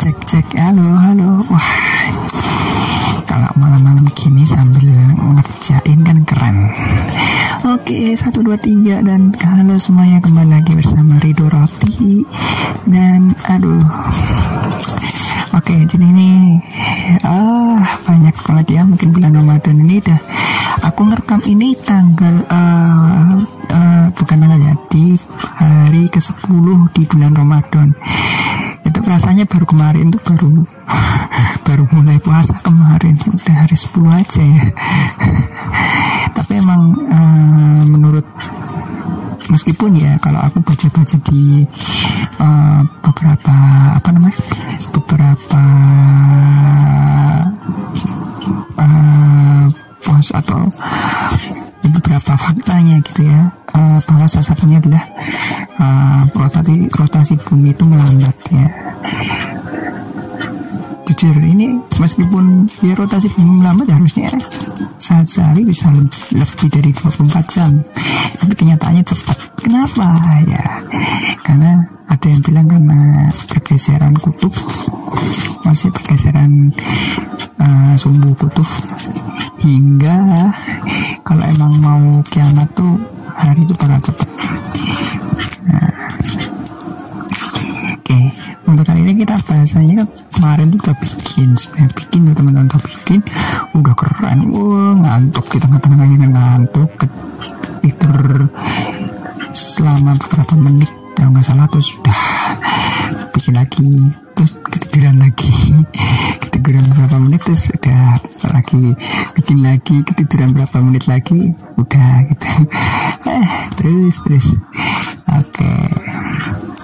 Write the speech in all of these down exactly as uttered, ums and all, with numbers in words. Cek cek, halo halo. Wah, kalau malam-malam gini sambil ngerjain kan keren. Oke, satu dua tiga dan halo semuanya, kembali lagi bersama Ridho Raffi dan aduh. Oke, jadi ini ah banyak banget ya, mungkin bulan Ramadan ini dah. Aku ngerekam ini tanggal uh, uh, bukan tanggal ya, di hari kesepuluh di bulan Ramadan. Itu rasanya baru kemarin tuh baru baru mulai puasa kemarin, udah hari sepuluh aja ya. Tapi emang uh, menurut, meskipun ya kalau aku baca-baca di uh, beberapa apa namanya beberapa uh, post atau beberapa faktanya gitu ya, uh, bahwa salah satunya adalah uh, rotasi rotasi bumi itu melambat ya. Jujur ini meskipun ya rotasi bumi melambat harusnya saat sehari bisa lebih dari dua puluh empat jam, tapi kenyataannya cepat. Kenapa ya? Karena ada yang bilang karena pergeseran kutub, masih pergeseran uh, sumbu kutub, hingga kalau emang mau kiamat tuh hari itu bakal cepat. Nah, oke, untuk kali ini kita bahasanya kemarin tuh udah bikin, sebenarnya bikin tuh teman-teman, udah bikin, udah keren, wah ngantuk, kita ngetengah ini ngantuk, tidur selama beberapa menit, kalau nggak salah terus udah bikin lagi, terus ketiduran lagi, ketiduran beberapa menit terus udah lagi bikin lagi, ketiduran berapa menit lagi, udah gitu, eh terus terus, oke.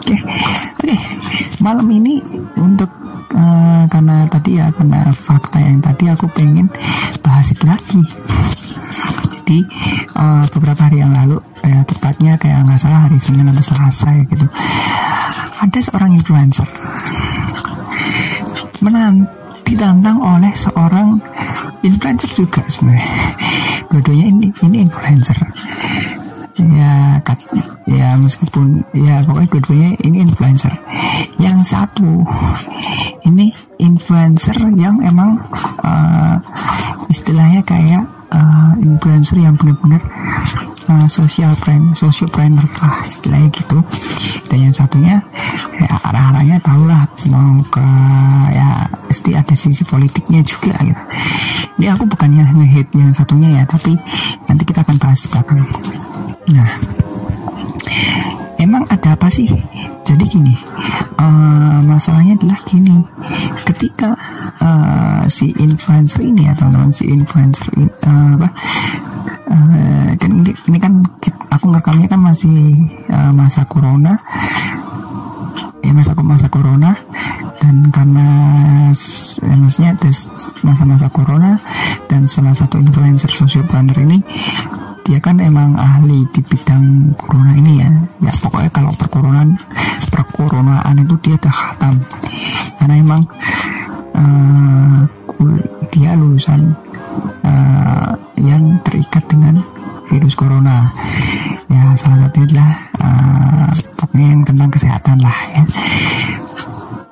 Oke, oke. Malam ini untuk uh, karena tadi ya karena fakta yang tadi aku pengen bahas itu lagi. Jadi uh, beberapa hari yang lalu, ya, tepatnya kayak nggak salah hari Senin atau Selasa ya, gitu, ada seorang influencer menang ditantang oleh seorang influencer juga sebenarnya. Dua-duanya ini ini influencer. Ya, kat, ya meskipun ya pokoknya dua-duanya ini influencer. Yang satu ini influencer yang emang uh, istilahnya kayak uh, influencer yang benar-benar uh, social brand, sociopreneur lah istilahnya gitu. Dan yang satunya ya arah-arahnya tahulah mau ke ya pasti ada sisi politiknya juga gitu. Ini aku bukannya nge-hate yang satunya ya, tapi nanti kita akan bahas di belakang. Nah, emang ada apa sih? Jadi gini, uh, masalahnya adalah gini, ketika uh, si influencer ini ya teman-teman, si influencer in, uh, apa? Uh, kan, ini kan aku ngerekamnya kan masih uh, masa corona, ya masa masa corona, dan karena ya, maksudnya masa-masa corona dan salah satu influencer sociopreneur ini, dia kan emang ahli di bidang corona ini ya. Ya pokoknya kalau perkoronaan, perkoronaan itu dia dah khatam. Karena emang uh, dia lulusan uh, yang terikat dengan virus corona. Ya salah satunya adalah uh, pokoknya yang tentang kesehatan lah ya.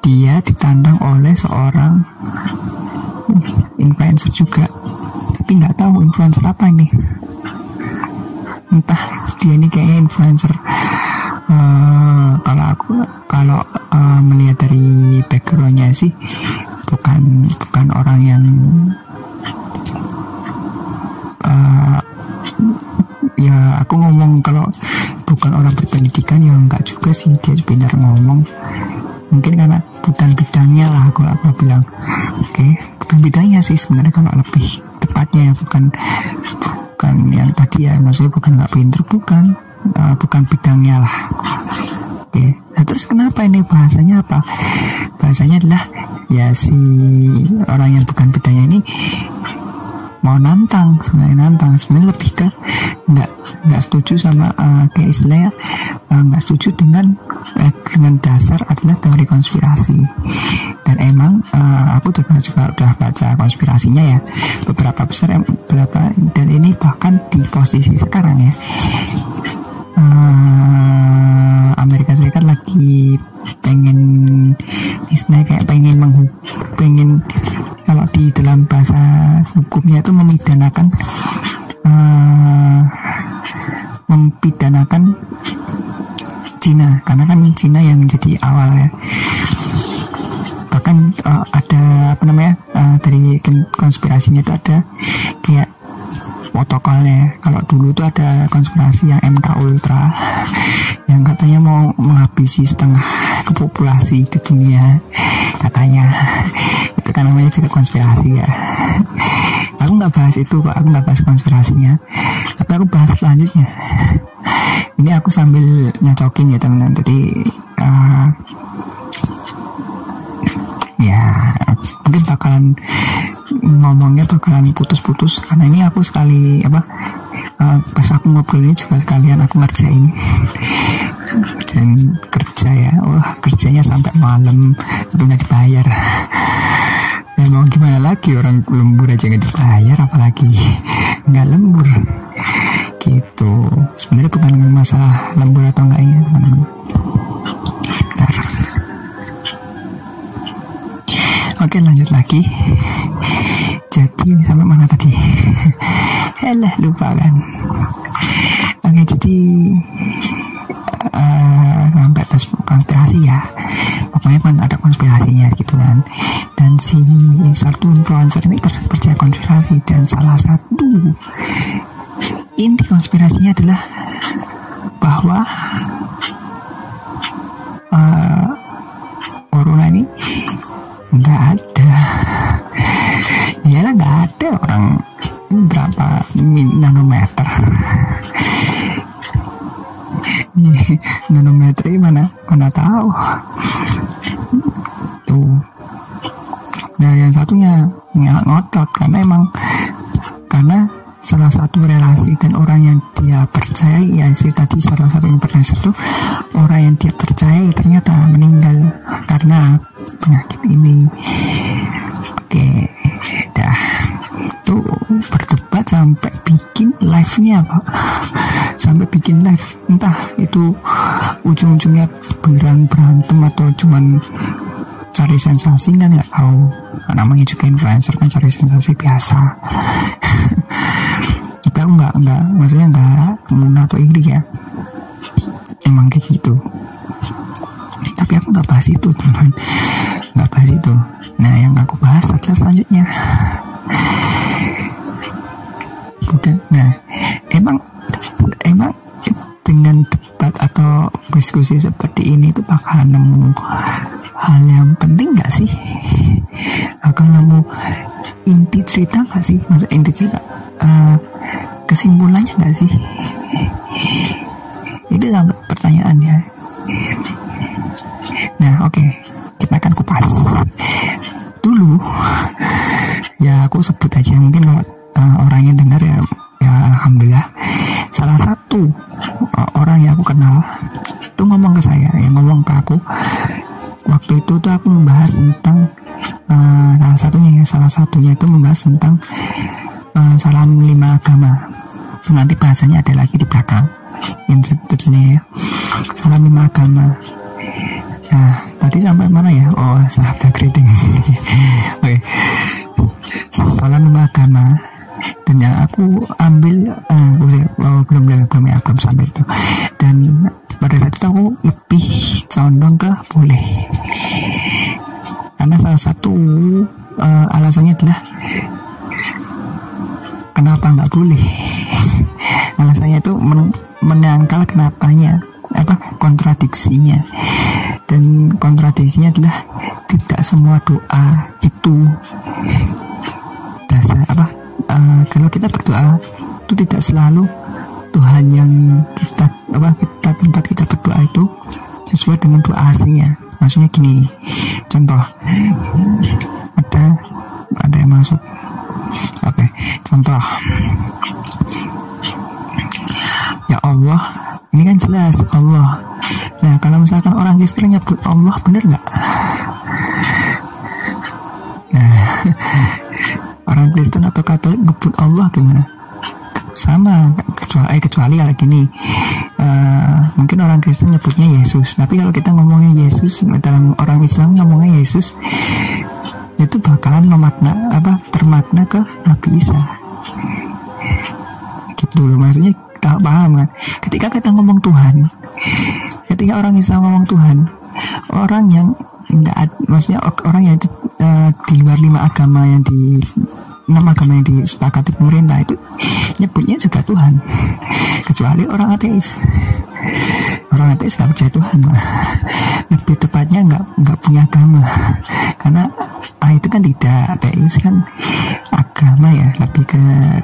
Dia ditantang oleh seorang influencer juga. Tapi nggak tahu influencer apa ini. Entah dia ini kayaknya influencer. Uh, kalau aku kalau uh, melihat dari backgroundnya sih bukan bukan orang yang uh, ya aku ngomong kalau bukan orang berpendidikan ya enggak juga sih, dia benar ngomong mungkin karena bukan bidangnya lah kalau aku bilang. Oke, okay. Bukan bidangnya sih sebenarnya kalau lebih tepatnya ya, bukan bukan yang tadi ya, maksudnya bukan nggak pinter, bukan uh, bukan bidangnya lah. Oke, okay. Nah, terus kenapa ini bahasanya apa? Bahasanya adalah ya si orang yang bukan bidangnya ini mau nantang, sebenarnya nantang sebenarnya lebih ke nggak nggak setuju sama uh, kayak istilahnya uh, nggak setuju dengan eh, dengan dasar adalah teori konspirasi. Dan emang uh, aku juga juga udah baca konspirasinya ya, beberapa besar beberapa, dan ini bahkan di posisi sekarang ya. Uh, Amerika Serikat lagi pengen istilahnya kayak pengen menghukum, pengen kalau di dalam bahasa hukumnya itu memidanakan uh, mempidanakan Cina, karena kan Cina yang jadi awal ya. Bahkan uh, ada apa namanya uh, dari konspirasinya itu ada kayak protokolnya. Kalau dulu itu ada konspirasi yang M K Ultra yang katanya mau menghabisi setengah populasi di dunia katanya. Itu kan namanya juga konspirasi ya. Aku nggak bahas itu kok, aku nggak bahas konspirasinya, tapi aku bahas selanjutnya. Ini aku sambil nyocokin ya teman-teman. Jadi uh, ya mungkin bakalan ngomongnya bakalan putus-putus karena ini aku sekali apa uh, pas aku ngobrol ini juga sekalian aku ngerjain dan kerja ya, wah kerjanya sampai malam tapi nggak dibayar. Ya mau gimana lagi, orang lembur aja nggak dibayar apalagi nggak lembur gitu. Sebenarnya bukan masalah lembur atau enggaknya teman-teman. Oke lanjut lagi. Jadi sampai mana tadi? Elah lupa kan. Oke jadi uh, sampai tes konspirasi ya. Pokoknya kan ada konspirasinya gitu kan. Dan si satu influencer ini percaya konspirasi dan salah satu inti konspirasinya adalah bahwa uh, corona ini nggak ada. Iyalah nggak ada, orang berapa nanometer. Nanometer mana mana tahu tuh. Dari yang satunya ngotot karena emang karena salah satu relasi dan orang yang dia percaya, ya sih tadi salah satu influencer itu orang yang dia percaya ternyata meninggal karena penyakit ini. Oke dah tuh berdebat sampai bikin live-nya Pak, sampai bikin live, entah itu ujung-ujungnya beneran berantem atau cuman cari sensasi kan nggak tahu, namanya juga influencer kan cari sensasi biasa. Tapi aku nggak nggak maksudnya nggak muna atau iri ya, emang kayak gitu. Tapi aku nggak bahas itu teman, nggak bahas itu. Nah yang aku bahas adalah selanjutnya. Bukan, nah emang emang dengan debat atau diskusi seperti ini itu bakalan nemu hal yang penting gak sih? Akan nemu inti cerita gak sih? Maksud inti cerita uh, kesimpulannya gak sih? Itu pertanyaannya. Nah oke, okay. Kita akan kupas dulu. Ya aku sebut aja, mungkin kalau uh, orangnya dengar ya, ya alhamdulillah. Salah satu uh, orang yang aku kenal itu ngomong ke saya, yang ngomong ke aku waktu itu tuh aku membahas tentang uh, salah satunya ya, salah satunya itu membahas tentang uh, salam lima agama. Nanti bahasanya ada lagi di belakang yang sebetulnya ya, salam lima agama. Nah tadi sampai mana ya? Oh salah kritik. Oke, salam lima agama. Dan yang aku ambil uh, oh, belum belum belum ya belum sampai itu. Dan pada saat itu aku lebih condong ke boleh, karena salah satu uh, alasannya adalah kenapa nggak boleh. Alasannya itu men menangkal kenapanya, apa kontradiksinya, dan kontradiksinya adalah tidak semua doa itu dasar apa uh, kalau kita berdoa itu tidak selalu Tuhan yang kita apa kita tempat kita berdoa itu sesuai dengan doa aslinya. Maksudnya gini, contoh ada ada yang masuk. Oke, contoh ya Allah, ini kan jelas Allah. Nah kalau misalkan orang Kristen nyebut Allah, bener nggak? Nah orang Kristen atau Katolik nyebut Allah gimana? Sama kecuali eh, kecuali lagi nih uh, mungkin orang Kristen nyebutnya Yesus, tapi kalau kita ngomongnya Yesus, dalam orang Islam ngomongnya Yesus, itu bakalan memakna apa termakna ke Nabi Isa. Gitu loh, maksudnya kita paham kan? Ketika kita ngomong Tuhan, ketika orang Islam ngomong Tuhan, orang yang enggak, maksudnya orang yang itu uh, di luar lima agama yang di nama agama yang disepakati pemerintah itu nyebutnya juga Tuhan, kecuali orang ateis. Orang ateis nggak percaya Tuhan, lebih tepatnya nggak nggak punya agama, karena ah, itu kan tidak, ateis kan agama ya, lebih ke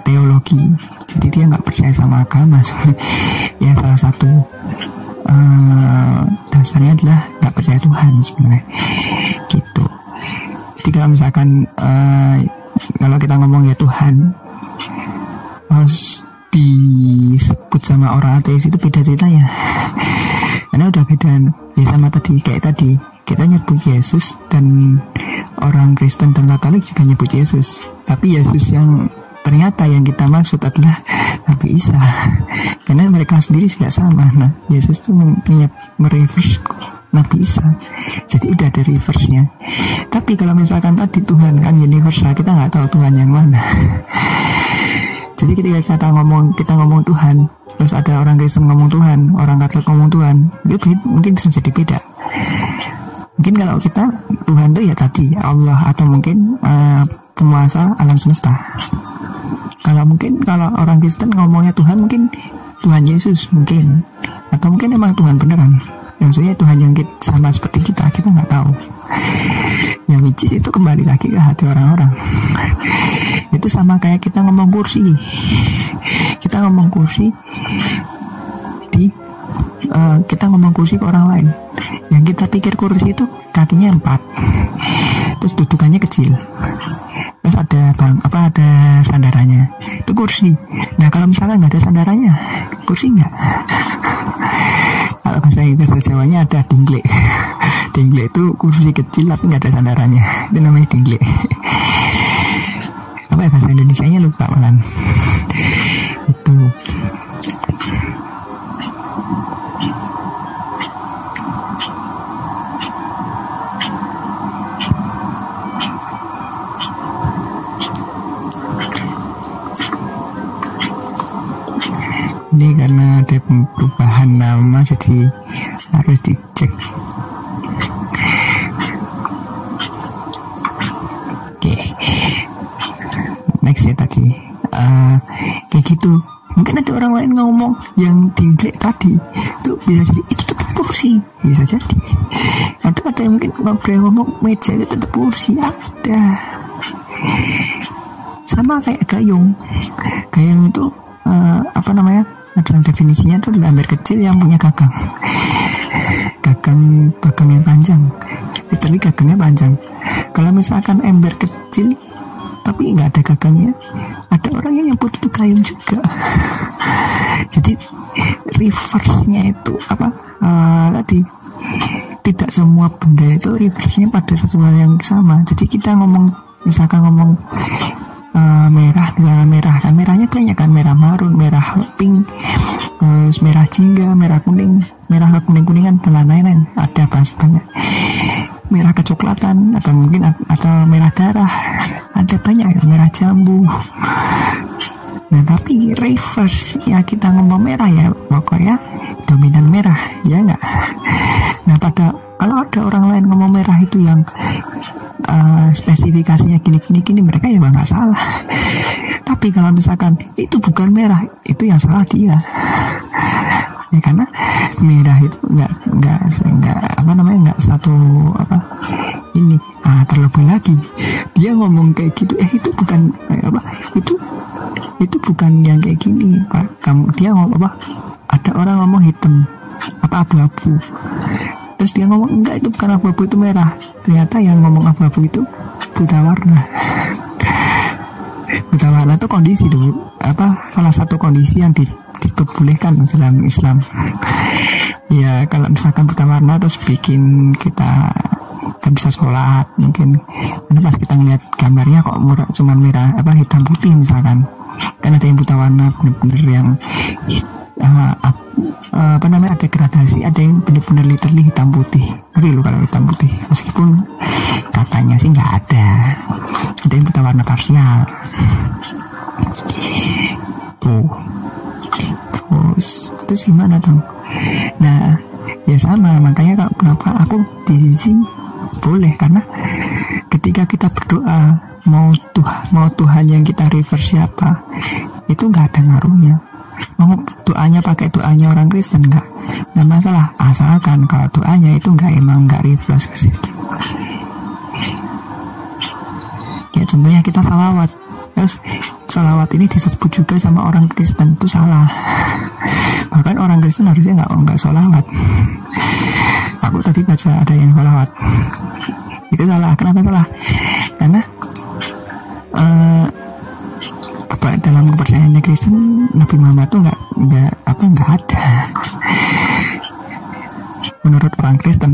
teologi, jadi dia nggak percaya sama agama. Ya salah satu uh, dasarnya adalah nggak percaya Tuhan sebenarnya, gitu. Jadi kalau misalkan uh, kalau kita ngomong ya Tuhan harus disebut sama orang ateis, itu beda ceritanya. Karena udah beda ya, sama tadi, kayak tadi kita nyebut Yesus, dan orang Kristen dan Katolik juga nyebut Yesus, tapi Yesus yang ternyata yang kita maksud adalah Nabi Isa, karena mereka sendiri juga sama. Nah Yesus tuh mereverse Nabi Isa, jadi udah ada reverse-nya. Tapi kalau misalkan tadi Tuhan kan universal, kita nggak tahu Tuhan yang mana. Jadi ketika kita ngomong kita ngomong Tuhan, terus ada orang Kristen ngomong Tuhan, orang Katolik ngomong Tuhan, itu mungkin bisa jadi beda. Mungkin kalau kita Tuhan tuh ya tadi Allah, atau mungkin uh, penguasa alam semesta. Kalau mungkin kalau orang Kristen ngomongnya Tuhan, mungkin Tuhan Yesus mungkin, atau mungkin emang Tuhan beneran. Maksudnya Tuhan yang kita, sama seperti kita, kita nggak tahu. Yang micis itu kembali lagi ke hati orang-orang. Itu sama kayak kita ngomong kursi. Kita ngomong kursi di uh, kita ngomong kursi ke orang lain. Yang kita pikir kursi itu kakinya empat, terus dudukannya kecil, terus ada bang apa ada sandarannya, itu kursi. Nah kalau misalnya nggak ada sandarannya, kursi nggak. Kalau bahasa Inggris Jawanya ada dingle. Dingle itu kursi kecil tapi nggak ada sandarannya, itu namanya dingle. Apa ya bahasa Indonesianya lupa malam. Itu ini karena ada perubahan nama jadi harus dicek. Oke, next ya tadi uh, kayak gitu. Mungkin ada orang lain ngomong yang tinggi tadi itu bisa jadi itu tetap kursi, bisa jadi. Atau ada yang mungkin ngomong meja itu tetap kursi, ada. Sama kayak gayung. Gayung itu uh, apa namanya? Dalam definisinya itu adalah ember kecil yang punya gagang, gagang gagang yang panjang, literally gagangnya panjang. Kalau misalkan ember kecil tapi nggak ada gagangnya, ada orang yang nyebut itu gayung juga. Jadi reverse-nya itu apa uh, tadi, tidak semua benda itu reverse-nya pada sesuatu yang sama. Jadi kita ngomong misalkan ngomong Uh, merah, misalnya merah kan merahnya banyak kan, merah marun, merah pink, terus merah jingga, merah kuning, merah kuning kuningan dan lain-lain, ada apa banyak, merah kecoklatan atau mungkin atau merah darah, ada banyak, merah jambu. Nah tapi reverse ya, kita ngomong merah ya pokoknya dominan merah ya enggak. Nah pada kalau ada orang lain ngomong merah itu yang Uh, spesifikasinya gini-gini-gini, mereka ya nggak salah. Tapi kalau misalkan itu bukan merah, itu yang salah dia. Ya karena merah itu nggak nggak nggak apa namanya nggak satu apa ini. Ah, terlebih lagi dia ngomong kayak gitu, eh itu bukan eh, apa itu itu bukan yang kayak gini Pak. Kamu dia ngomong apa? Ada orang ngomong hitam apa abu-abu. Terus dia ngomong enggak itu bukan abu-abu, itu merah. Ternyata yang ngomong abu-abu itu buta warna. Buta warna itu kondisi dulu, apa salah satu kondisi yang diperbolehkan dalam Islam. Ya kalau misalkan buta warna terus bikin kita nggak bisa sholat mungkin. Nanti pas kita ngeliat gambarnya kok murah, cuman merah apa hitam putih misalkan. Kan ada yang buta warna bener-bener yang maaf, uh, apa namanya, ada gradasi, ada yang benar-benar literally hitam putih. Ngeri lu kalau hitam putih, meskipun katanya sih nggak ada, ada yang buta warna parsial tuh. Terus terus gimana tuh? Nah ya sama, makanya kalau kenapa aku di sini boleh, karena ketika kita berdoa mau Tuhan, mau Tuhan yang kita refer siapa, itu nggak ada ngaruhnya. Mau doanya pakai doanya orang Kristen nggak, nggak masalah, asalkan kalau doanya itu nggak emang nggak refleks ke situ. Ya contohnya kita salawat, terus salawat ini disebut juga sama orang Kristen, itu salah. Bahkan orang Kristen harusnya nggak nggak salawat. Aku tadi baca ada yang salawat, itu salah. Kenapa salah? Karena uh, dalam kepercayaannya Kristen, Nabi Muhammad tuh nggak nggak apa nggak ada menurut orang Kristen.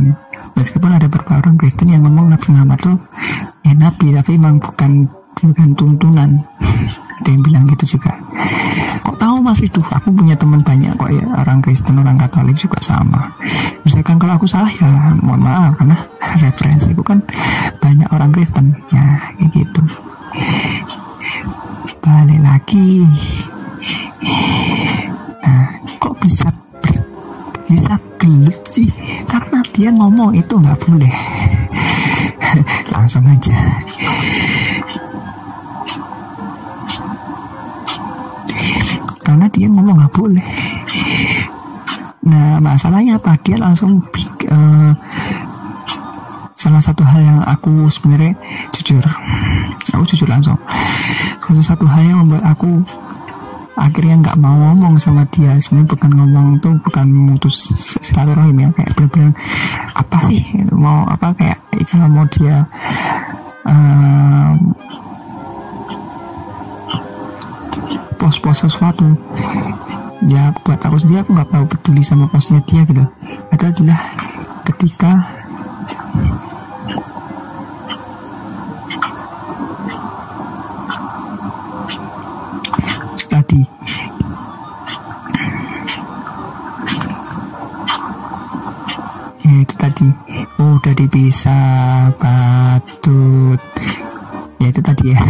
Meskipun ada beberapa orang Kristen yang ngomong Nabi Muhammad tuh ya Nabi, tapi memang bukan bukan tuntunan. Ada yang bilang gitu juga. Kok tahu Mas Ridho? Aku punya teman banyak kok ya orang Kristen, orang Katolik juga sama. Misalkan kalau aku salah ya mohon maaf, karena referensiku kan banyak orang Kristen ya kayak gitu. Balik lagi, nah kok bisa ber, bisa gelut sih? Karena dia ngomong itu nggak boleh. Langsung aja. Karena dia ngomong nggak boleh. Nah masalahnya apa? Dia langsung big, uh, salah satu hal yang aku sebenarnya jujur, aku jujur langsung. Salah satu hal yang membuat aku akhirnya nggak mau ngomong sama dia, sebenarnya bukan ngomong tuh, bukan memutus silaturahim ya, kayak bener-bener apa sih mau apa, kayak kalau mau dia uh, post-post sesuatu ya, buat aku sendiri aku nggak terlalu peduli sama postnya dia gitu. Padahal adalah ketika ya itu tadi udah dipisah patut, ya itu tadi ya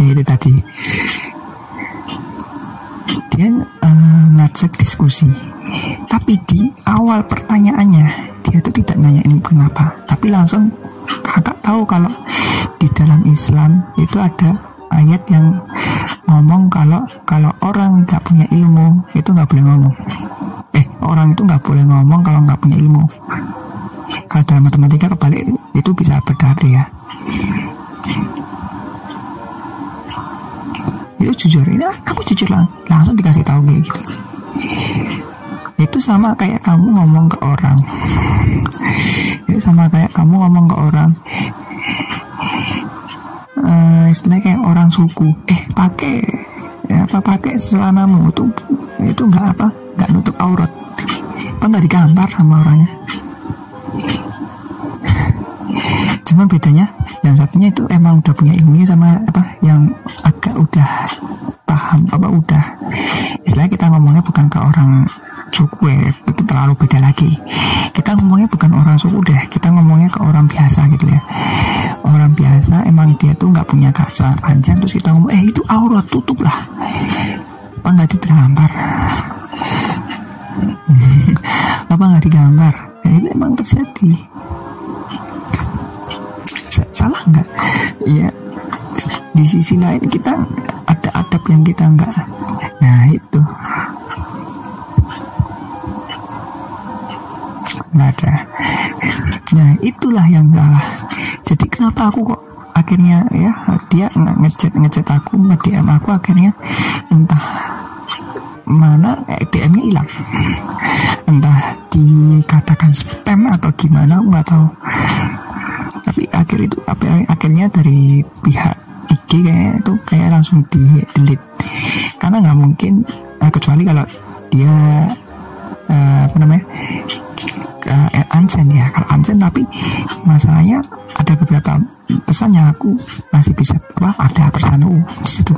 ya itu tadi dia uh, ngajak diskusi, tapi di awal pertanyaannya dia itu tidak nanyain kenapa, tapi langsung kakak tahu kalau di dalam Islam itu ada ayat yang ngomong kalau kalau orang nggak punya ilmu itu nggak boleh ngomong. Eh orang itu nggak boleh ngomong kalau nggak punya ilmu. Kalau dalam matematika kebalik itu bisa berdari ya. Itu jujur, ini aku jujur lang langsung dikasih tahu kayak gitu. Itu sama kayak kamu ngomong ke orang. Itu sama kayak kamu ngomong ke orang. Uh, istilahnya kayak orang suku, eh pakai ya, apa pakai celanamu itu itu nggak apa nggak nutup aurat, apa nggak digampar sama orangnya. Cuma bedanya yang satunya itu emang udah punya ilmunya, sama apa yang agak udah paham apa udah, istilahnya kita ngomongnya bukan ke orang suku ya, itu terlalu beda lagi. Kita ngomongnya bukan orang suku deh, kita ngomongnya ke orang biasa gitu ya. Orang biasa emang dia tuh nggak punya celana panjang, terus kita ngomong eh itu aurat, tutup lah, apa nggak digambar apa nggak digambar ya, itu emang terjadi. Salah nggak ya? Di sisi lain kita ada adab yang kita nggak, nah itu nggak ada. Nah itulah yang salah. Jadi kenapa aku kok akhirnya ya dia nggak ngechat ngechat aku, nge-D M aku, akhirnya entah mana D M-nya hilang, entah dikatakan spam atau gimana, nggak tahu. Tapi akhir itu akhirnya dari pihak I G kayaknya itu kayak langsung di delete, karena nggak mungkin eh, kecuali kalau dia eh, apa namanya Uh, unsend ya, kalau unsend tapi masalahnya ada beberapa pesan yang aku masih bisa apa ada pesan U di situ,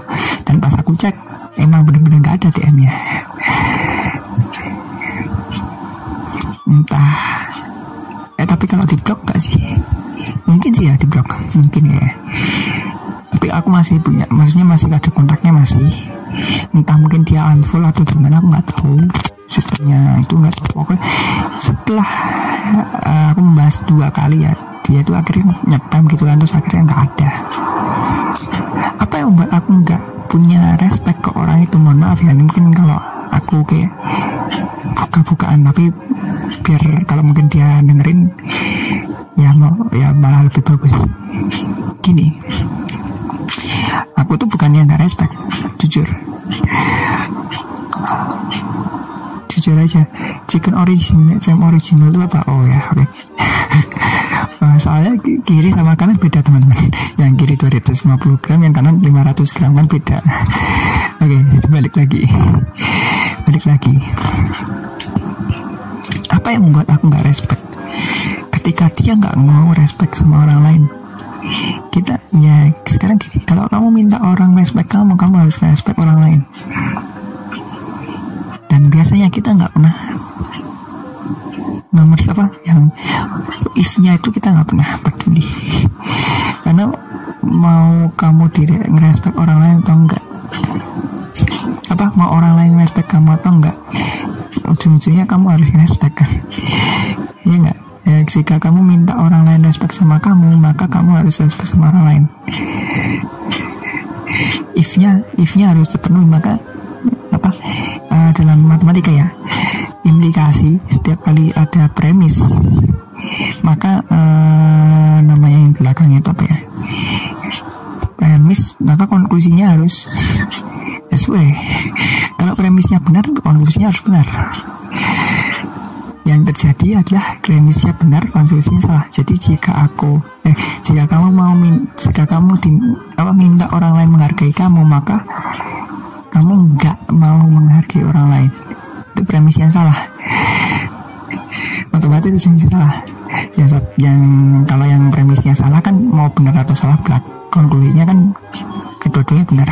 dan pas aku cek emang bener-bener nggak ada D M-nya. Entah. Eh tapi kalau di blog nggak sih? Mungkin sih ya di blog, mungkin ya. Tapi aku masih punya, maksudnya masih ada kontaknya masih. Entah mungkin dia unfollow atau gimana, aku nggak tahu. Sistemnya itu nggak tahu. Pokoknya setelah uh, aku membahas dua kali ya, dia itu akhirnya nyepam gitu kan, terus akhirnya nggak ada. Apa yang membuat aku nggak punya respect ke orang itu, mohon maaf ya, mungkin kalau aku kayak buka-bukaan, tapi biar kalau mungkin dia dengerin ya mau ya malah lebih bagus. Gini, aku tuh bukannya nggak respect, jujur jujur aja, chicken original jam original itu apa? Oh ya, oke, okay. Soalnya kiri sama kanan beda teman-teman. Yang kiri dua ratus lima puluh gram, yang kanan lima ratus gram, kan beda. Oke, okay, balik lagi balik lagi apa yang membuat aku nggak respect? Ketika dia nggak mau respect sama orang lain. Kita ya sekarang gini, kalau kamu minta orang respect kamu, kamu harus respect orang lain. Dan biasanya kita nggak pernah nomor apa yang if-nya itu kita nggak pernah peduli, karena mau kamu tidak ngerespek orang lain atau enggak, apa mau orang lain ngerespek kamu atau enggak, ujung-ujungnya kamu harus ngerespek kan, iya enggak? Ya, jika kamu minta orang lain respek sama kamu, maka kamu harus respek sama orang lain. If-nya, if-nya harus terpenuhi, maka apa uh, dalam matematika ya, implikasi setiap kali ada premis, maka uh, namanya yang belakangnya itu apa ya, premis, maka konklusinya harus sesuai. Kalau premisnya benar, konklusinya harus benar. Yang terjadi adalah premisnya benar, konklusinya salah. Jadi jika aku eh, jika kamu mau min, jika kamu di, apa, minta orang lain menghargai kamu, maka kamu nggak mau menghargai orang lain, itu premis yang salah. Otomatis itu yang salah. Yang, yang kalau yang premisnya salah kan mau benar atau salah belak, konklusinya kan kedua-duanya benar.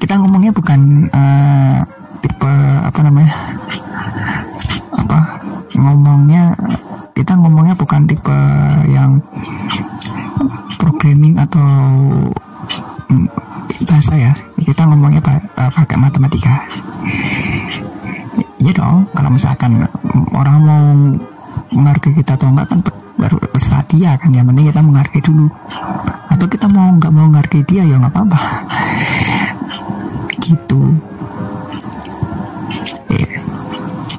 Kita ngomongnya bukan uh, tipe apa namanya apa ngomongnya kita ngomongnya bukan tipe yang programming atau bahasa ya, kita ngomongnya pakai matematika ya dong. Kalau misalkan orang mau menghargai kita atau enggak kan baru berserah dia kan, yang penting kita menghargai dulu. Atau kita mau nggak mau menghargai dia ya nggak apa-apa gitu ya.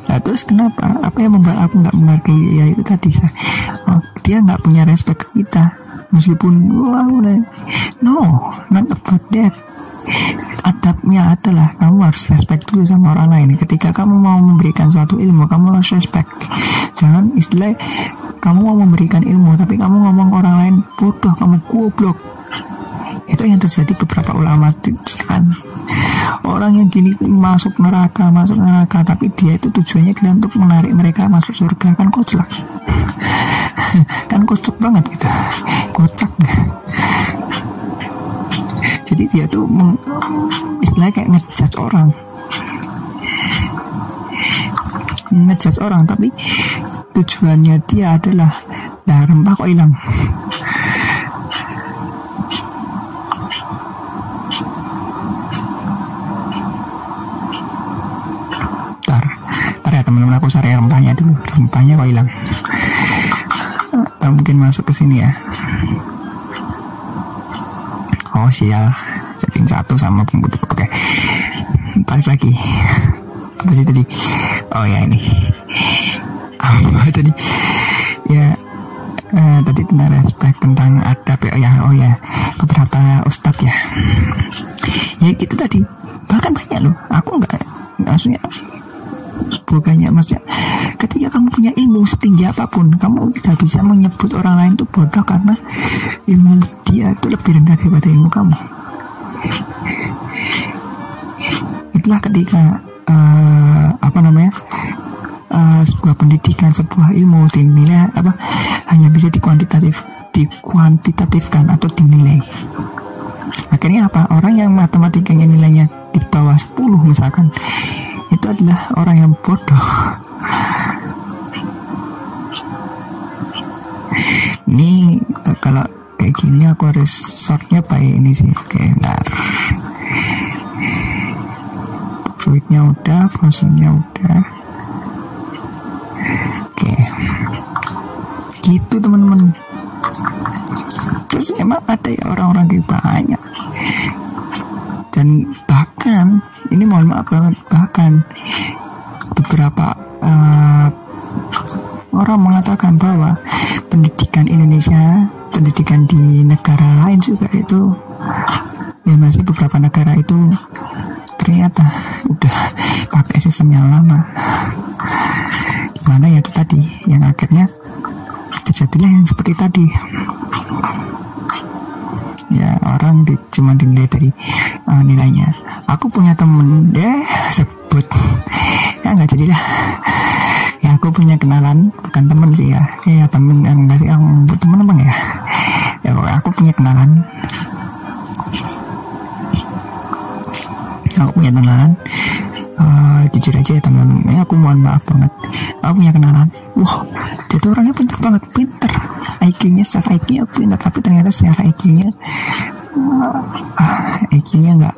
Nah, terus kenapa, apa yang membuat aku nggak menghargai ya itu tadi, oh, dia nggak punya respect ke kita. Meskipun wow, no, not about that. Adabnya adalah kamu harus respect dulu sama orang lain. Ketika kamu mau memberikan suatu ilmu, kamu harus respect. Jangan istilah kamu mau memberikan ilmu, tapi kamu ngomong ke orang lain, bodoh kamu, goblok. Itu yang terjadi beberapa ulama kan. Orang yang gini masuk neraka, masuk neraka, tapi dia itu tujuannya dia untuk menarik mereka masuk surga, kan kocak. Kan kocak banget gitu, kocak. Jadi dia tuh meng, istilahnya kayak ngejudge orang, ngejudge orang, tapi tujuannya dia adalah nah, rempah kok hilang. Tar, tar ya teman-teman, aku cari rempahnya dulu, rempahnya kok hilang. Atau mungkin masuk ke sini ya. Oh sial, chatting satu sama pembutuh. Oke, balik lagi. Apa sih tadi? Oh ya ini. Apa tadi? Ya eh, tadi tentang respect, tentang adab ya. Oh ya, oh ya, beberapa ustadz ya. Ya itu tadi. Bahkan banyak loh. Aku nggak, maksudnya bukannya maksudnya. Ketika kamu punya ilmu setinggi apapun, kamu tidak bisa menyebut orang lain itu bodoh karena ilmu dia itu lebih rendah daripada ilmu kamu. Itulah ketika uh, apa namanya uh, sebuah pendidikan, sebuah ilmu dinilai apa hanya bisa dikuantitatif, dikuantitatifkan atau dinilai. Akhirnya apa? Orang yang matematikanya nilainya di bawah sepuluh misalkan, itu adalah orang yang bodoh. Ini kalau kayak gini aku harus shortnya pakai ini sih. Oke, bentar. Fluidnya udah, frozennya udah. Oke, gitu teman-teman. Terus emang ada ya orang-orang gitu banyak. Dan bahkan ini mohon maaf banget, bahkan beberapa uh, orang mengatakan bahwa pendidikan Indonesia, pendidikan di negara lain juga itu, ya masih beberapa negara itu ternyata udah pakai sistem yang lama. Gimana ya itu tadi, yang akhirnya terjadilah yang seperti tadi. Ya orang di, cuma dinilai dari uh, nilainya. Aku punya temen deh sebut ya nggak jadilah. Ya aku punya kenalan, bukan temen sih ya, ya temen yang nggak sih, yang buat temen emang ya. Ya aku punya kenalan, aku punya kenalan. Uh, jujur aja ya teman-teman, ya, aku mohon maaf banget. Aku punya kenalan, wah, dia tuh orangnya pinter banget, pinter. I Q-nya secara I Q-nya pinter, tapi ternyata secara I Q-nya, uh, I Q-nya nggak,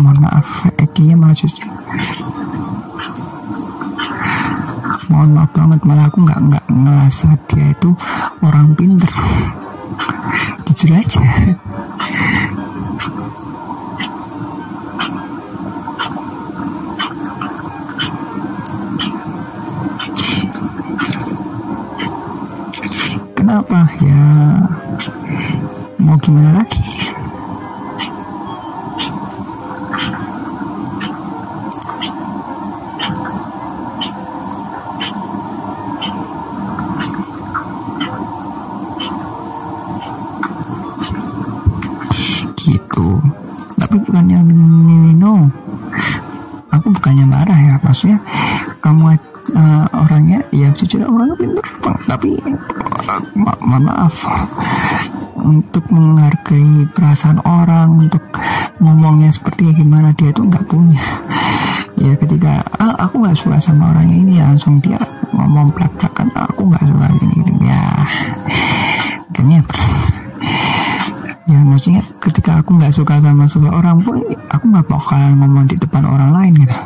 mohon maaf, I Q-nya malah justru, mohon maaf banget, malah aku nggak nggak ngerasa dia itu orang pinter. Jujur aja. Apa ya mau gimana lagi, gitu. Tapi bukannya no, aku bukannya marah ya, maksudnya kamu uh, orangnya ya jujur orangnya pintar, tapi Ma ma maaf, untuk menghargai perasaan orang, untuk ngomongnya seperti gimana dia tuh nggak punya. Ya ketika ah, aku nggak suka sama orangnya ini, langsung dia ngomong belak-belakan, ah, aku nggak suka ini, ini ya. Kayaknya ya maksudnya ketika aku nggak suka sama seseorang pun, aku nggak bakalan ngomong di depan orang lain gitu.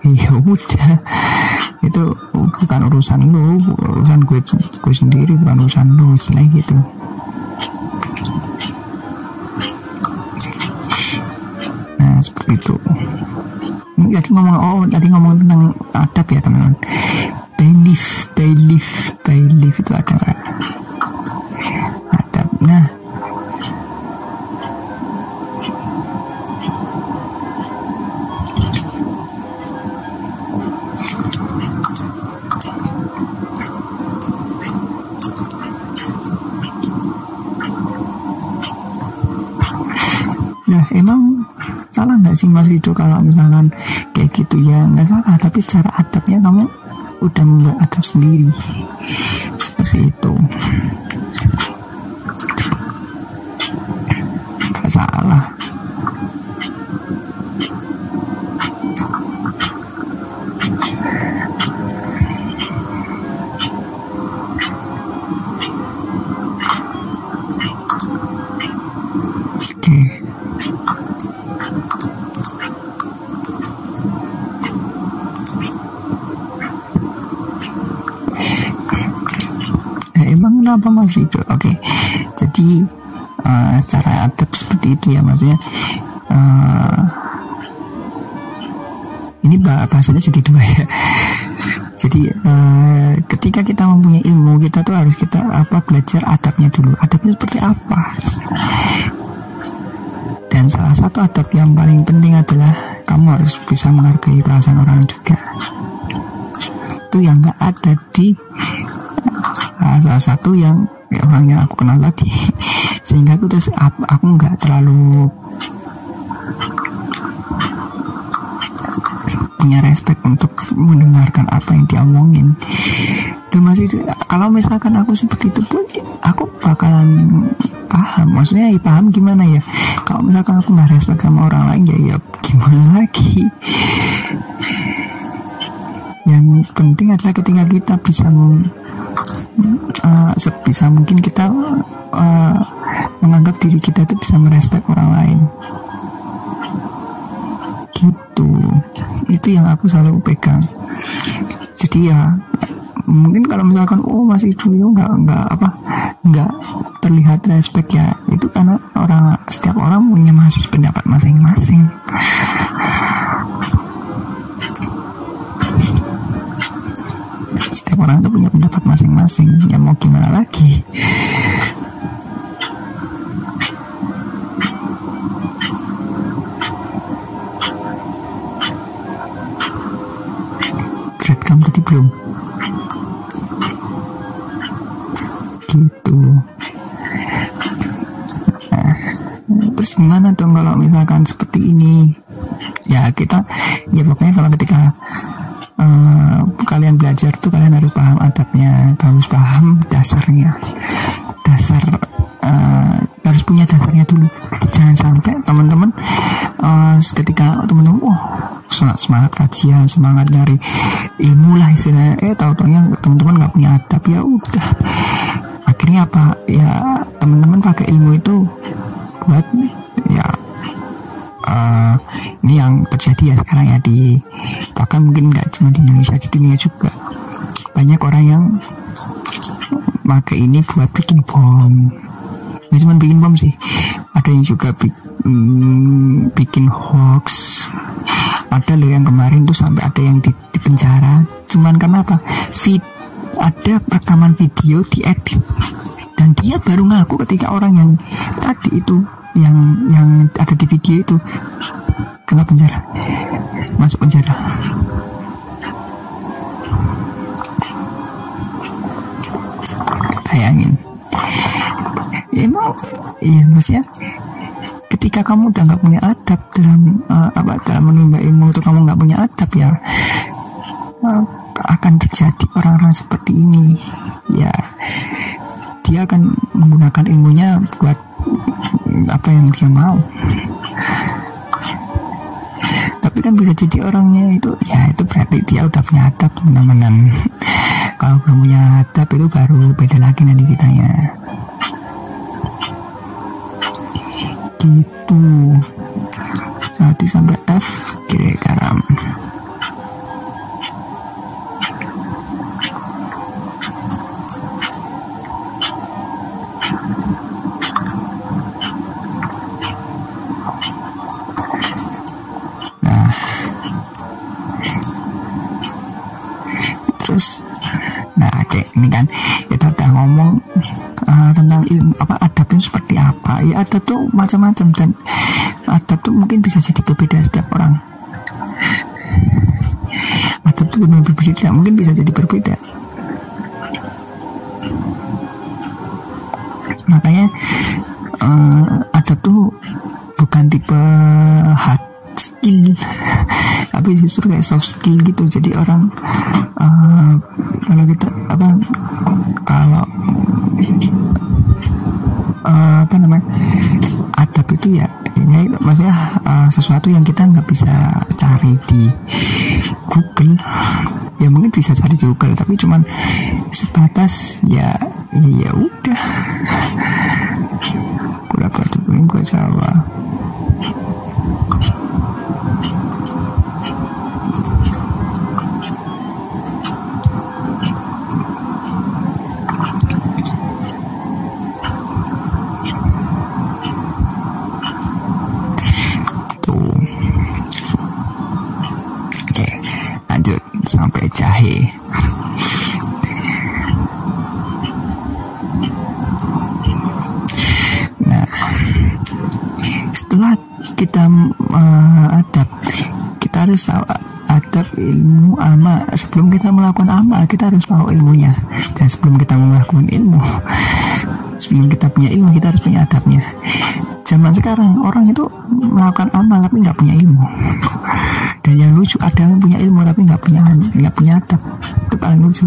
Ya udah, itu bukan urusan lu, urusan gue, gue sendiri, bukan urusan lu, istilahnya gitu. Nah seperti itu. Ini tadi ngomong, oh tadi ngomong tentang adab ya teman-teman. Belief, belief, belief itu ada nggak? Adab. Nah sih Mas Ridho kalau misalkan kayak gitu ya nggak salah, tapi secara adabnya kamu udah membuat adab sendiri seperti itu, nggak salah. Apa Mas Ridho? Oke, jadi uh, cara adab seperti itu ya, maksudnya uh, ini bahasanya jadi dua ya. Jadi uh, ketika kita mempunyai ilmu, kita tuh harus kita apa belajar adabnya dulu. Adabnya seperti apa? Dan salah satu adab yang paling penting adalah kamu harus bisa menghargai perasaan orang juga. Itu yang nggak ada di salah satu yang ya, orang yang aku kenal tadi, sehingga aku terus aku nggak terlalu punya respect untuk mendengarkan apa yang dia omongin. Dan masih kalau misalkan aku seperti itu pun, aku bakalan paham. Maksudnya ya paham gimana ya, kalau misalkan aku gak respect sama orang lain, ya ya gimana lagi. Yang penting adalah ketika kita bisa uh, sebisa mungkin kita uh, menganggap diri kita itu bisa merespek orang lain. Gitu. Itu yang aku selalu pegang. Jadi ya mungkin kalau misalkan oh masih dulu nggak nggak apa nggak terlihat respect, ya itu karena orang setiap orang punya masih pendapat masing-masing. Setiap orang tuh punya pendapat masing-masing, ya mau gimana lagi. Grade kamu tadi belum? Gitu. Nah, terus gimana dong kalau misalkan seperti ini? Ya kita, ya pokoknya kalau ketika uh, kalian belajar tuh kalian harus paham adabnya, harus paham dasarnya, dasar uh, harus punya dasarnya dulu. Jangan sampai teman-teman uh, ketika teman-teman, oh semangat kajian, semangat nyari ilmu lah istilahnya, eh tahu-tahunya teman-teman nggak punya adab, ya udah. Akhirnya apa ya, teman-teman pakai ilmu itu buat ya uh, ini yang terjadi ya sekarang ya, di bahkan mungkin nggak cuma di Indonesia, di dunia juga banyak orang yang pakai ini buat bikin bom. Nggak cuma bikin bom sih, ada yang juga bi mm, bikin hoax. Ada loh yang kemarin tuh sampai ada yang di, di penjara cuman karena apa, fit ada rekaman video diedit, dan dia baru ngaku ketika orang yang tadi itu yang yang ada di video itu kena penjara, masuk penjara. Bayangin ya, emang iya mas ya, ketika kamu udah nggak punya adab dalam uh, apa dalam menimba ilmu itu, kamu nggak punya adab ya uh, akan terjadi orang-orang seperti ini. Ya dia akan menggunakan ilmunya buat apa yang dia mau, tapi kan bisa jadi orangnya itu ya itu berarti dia udah punya adab teman-teman. Kalau belum punya adab itu baru beda lagi nanti ceritanya. Gitu. Jadi sampai F kiri karam. Nah, kayak ini kan kita udah ngomong uh, tentang ilmu apa adab itu seperti apa. Ya adab tuh macam-macam, dan adab tuh mungkin bisa jadi berbeda setiap orang. Adab tuh benar-benar berbeda, mungkin bisa jadi berbeda. Makanya uh, adab tuh bukan tipe hard skill, tapi justru kayak soft skill gitu. Jadi orang uh, kalau kita apa kalau uh, apa namanya adab itu ya, ya itu, maksudnya uh, sesuatu yang kita nggak bisa cari di Google, ya mungkin bisa cari di Google tapi cuman sebatas ya ya udah kurang batu kuning gua Jawa. Sampai jahe. Nah, setelah kita uh, adab, kita harus tahu adab ilmu amal. Sebelum kita melakukan amal, kita harus tahu ilmunya. Dan sebelum kita melakukan ilmu, sebelum kita punya ilmu, kita harus punya adabnya. Zaman sekarang orang itu melakukan amal tapi nggak punya ilmu. Dan yang lucu, ada yang punya ilmu tapi nggak punya nggak punya adab, itu paling lucu.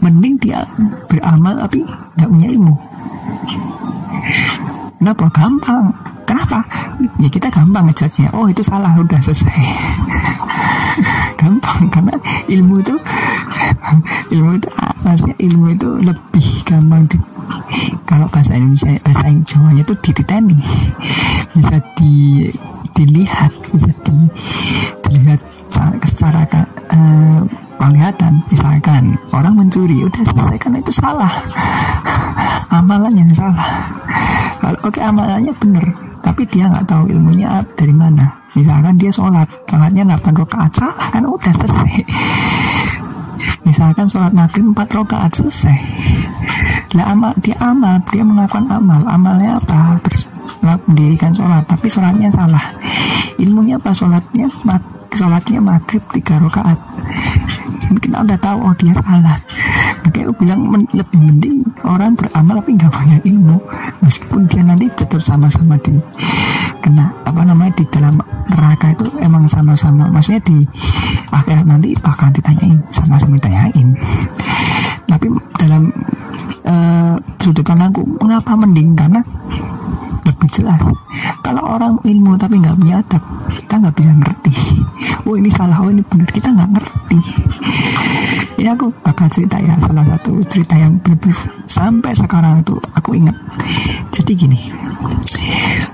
Mending dia beramal tapi nggak punya ilmu. Kenapa? Gampang. Kenapa? Ya kita gampang ngejudge-nya. Oh itu salah, udah selesai. Gampang, karena ilmu itu ilmu itu maksudnya ilmu itu lebih gampang di, kalau bahasa Indonesia, bahasa Jawanya itu dititeni, bisa di dilihat, bisa di, dilihat secara uh, penglihatan. Misalkan orang mencuri, udah selesai karena itu salah, amalannya salah. Kalau oke okay, amalannya benar, tapi dia nggak tahu ilmunya dari mana. Misalkan dia sholat, sholatnya delapan rakaat, salah kan, udah selesai. Misalkan sholat maghrib empat rakaat, selesai. Lah amal, dia amal, dia mengakukan amal, amalnya apa? Terus mendirikan sholat, tapi sholatnya salah. Ilmunya apa? Sholatnya mag, sholatnya maghrib tiga rakaat. Kita udah tahu, oh dia salah. Makanya aku bilang men, lebih mending orang beramal tapi nggak punya ilmu, meskipun dia nanti tetap sama-sama di kena apa namanya di dalam neraka itu, emang sama-sama. Maksudnya di akhirat nanti bahkan ditanyain, sama-sama ditanyain. Tapi dalam sudut uh, pandangku, mengapa mending? Karena lebih jelas. Kalau orang ilmu tapi nggak punya adab, kita nggak bisa ngerti. Oh ini salah, oh ini benar, kita nggak ngerti. Ini aku bakal cerita ya, salah satu cerita yang bener-bener sampai sekarang itu aku ingat. Jadi gini,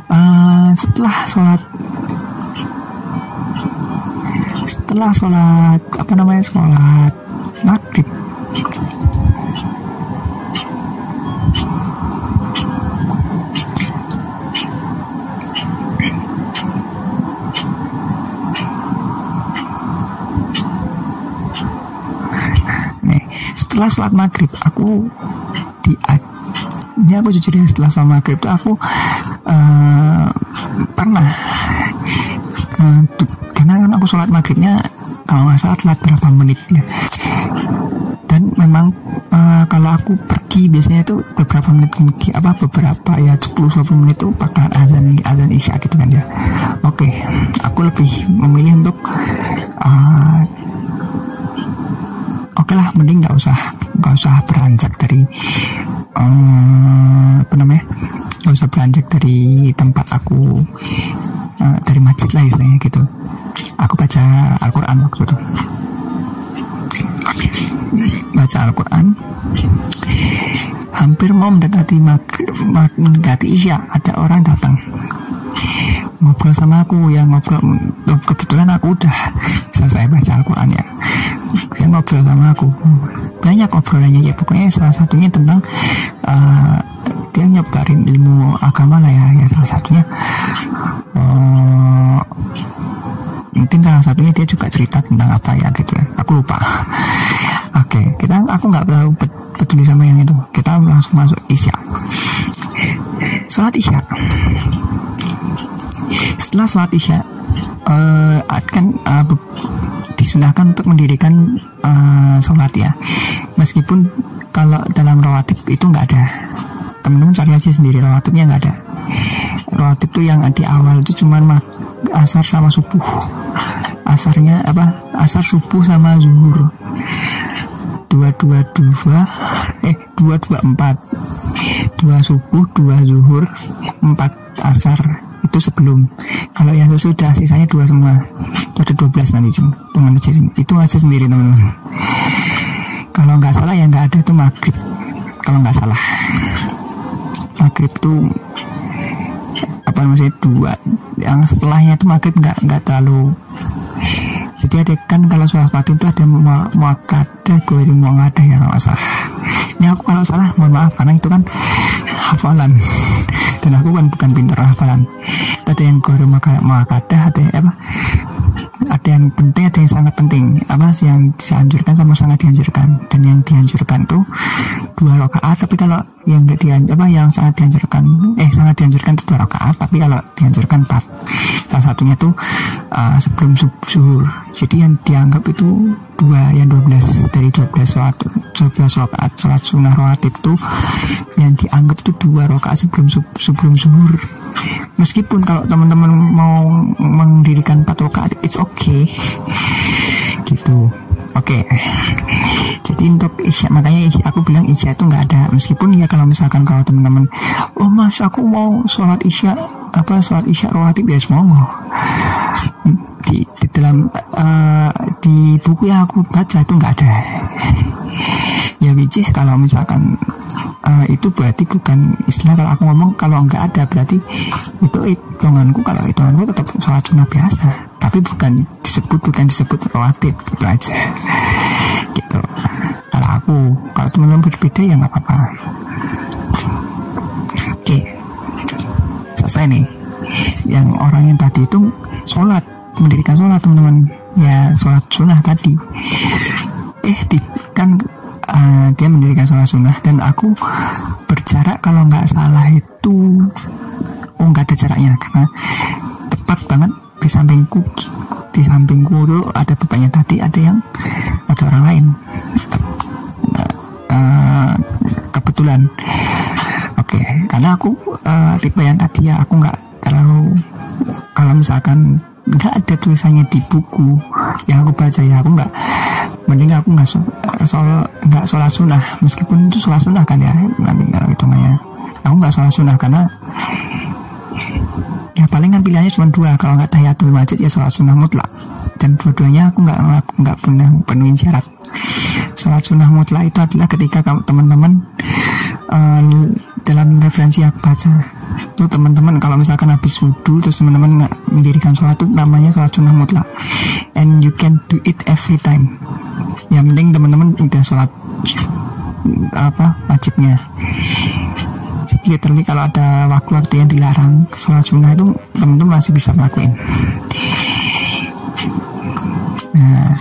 uh, setelah sholat setelah sholat apa namanya sholat maghrib, setelah sholat maghrib aku di ini aku jujur ya, setelah sholat maghrib itu aku uh, pernah uh, tuh, karena kan aku sholat maghribnya kalau nggak salah telat berapa menit ya, dan memang uh, kalau aku pergi biasanya itu beberapa menit kemudian, apa beberapa ya sepuluh sampai dua puluh menit itu bakal azan azan isya gitu kan ya. Oke, aku lebih memilih untuk uh, oke lah, mending nggak usah nggak usah beranjak dari um, apa namanya nggak usah beranjak dari tempat aku, uh, dari masjid lah istilahnya gitu. Aku baca Al-Quran waktu itu, baca Al-Quran hampir mau mendekati mendekati isya, ada orang datang ngobrol sama aku. Ya ngobrol, kebetulan aku udah selesai baca Al-Quran ya. Dia ngobrol sama aku, banyak obrolannya ya, pokoknya salah satunya tentang uh, dia nyebarin ilmu agama lah ya, ya salah satunya uh, mungkin salah satunya dia juga cerita tentang apa ya gitu ya, aku lupa. Oke, okay, kita aku nggak tahu peduli sama yang itu, kita langsung masuk isya, sholat isya. Setelah sholat isya uh, akan uh, disunahkan untuk mendirikan uh, sholat ya, meskipun kalau dalam rawatib itu nggak ada. Temen-temen cari aja sendiri, rawatibnya nggak ada. Rawatib itu yang di awal itu cuma asar sama subuh, asarnya apa asar subuh sama zuhur, dua dua dua eh dua dua empat, dua subuh dua zuhur empat asar. Itu sebelum, kalau yang sesudah sisanya dua semua, ada dua belas nanti dengan itu aja sendiri teman-teman. Kalau nggak salah yang nggak ada itu maghrib, kalau nggak salah maghrib tuh apa maksudnya dua yang setelahnya itu maghrib nggak nggak terlalu. Jadi ada kan kalau sholat maghrib itu ada muakada, gue itu muakada ya kalau nggak salah. Ini aku kalau salah mohon maaf, karena itu kan hafalan dan aku kan bukan pintar hafalan. Ada yang gue muakada, ada yang apa? Ada yang penting, ada yang sangat penting. Apa sih yang dianjurkan sama sangat dianjurkan? Dan yang dianjurkan tuh dua rakaat, tapi kalau yang nggak dianjurkan, apa yang sangat dianjurkan? Eh sangat dianjurkan itu dua rakaat, tapi kalau dianjurkan empat. Salah satunya tuh uh, sebelum zuhur. Jadi yang dianggap itu dua, yang dua belas dari dua belas sholat, dua belas rakaat sholat sunnah rawatib tuh yang dianggap tuh dua rakaat sebelum sebelum zuhur. Meskipun kalau teman-teman mau mendirikan empat rakaat, it's okay gitu. Oke, okay. Jadi untuk isya, makanya isya, aku bilang isya itu nggak ada. Meskipun ya kalau misalkan kalau teman-teman, oh mas aku mau sholat isya, apa sholat isya rawatib ya semoga. Di, di dalam uh, di buku yang aku baca itu nggak ada. Ya which is kalau misalkan uh, itu berarti bukan istilah, kalau aku ngomong kalau nggak ada berarti itu hitunganku, kalau hitunganku tetap sholat sunnah biasa. Tapi bukan disebut bukan disebut rawatib, gitu aja gitu. Kalau aku, kalau teman-teman berbeda ya nggak apa-apa. Oke, selesai nih. Yang orang yang tadi itu sholat, mendirikan sholat teman-teman, ya sholat sunnah tadi. Eh, di, kan uh, dia mendirikan sholat sunnah dan aku berjarak kalau nggak salah itu, oh nggak ada jaraknya karena tepat banget. Di sampingku, di sampingku dulu ada bapaknya tadi, ada yang ada orang lain. Uh, kebetulan, oke, okay. Karena aku uh, tipe yang tadi ya, aku nggak terlalu, kalau misalkan nggak ada tulisannya di buku yang aku baca ya aku nggak, mending aku nggak soal nggak sholat sunnah, meskipun itu sholat sunnah kan ya, nanti kalau hitungannya, aku nggak sholat sunnah karena ya paling kan pilihannya cuma dua, kalau nggak tahiyatul masjid ya sholat sunnah mutlak, dan dua-duanya aku nggak nggak pernah penuhi syarat. Sholat sunnah mutlak itu adalah ketika teman-teman uh, dalam referensi yang baca itu teman-teman kalau misalkan habis wudhu terus teman-teman nggak mendirikan sholat, itu namanya sholat sunnah mutlak, and you can do it every time. Yang penting teman-teman udah sholat apa wajibnya. Jadi literally kalau ada waktu-waktu yang dilarang sholat sunnah itu teman-teman masih bisa ngelakuin. Nah,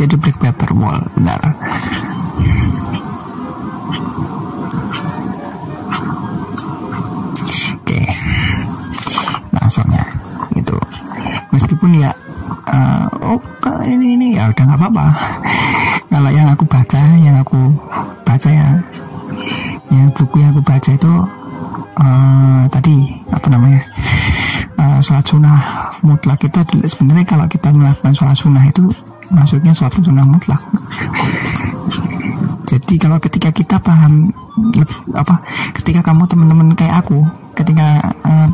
jadi break paper wall, benar. Meskipun ya uh, oh ini ini ya udah nggak apa-apa. Kalau yang aku baca yang aku baca ya yang buku yang aku baca itu uh, tadi apa namanya uh, sholat sunnah mutlak itu sebenarnya kalau kita melakukan sholat sunnah itu maksudnya sholat sunnah mutlak. Jadi kalau ketika kita paham apa ketika kamu teman-teman kayak aku ketika uh,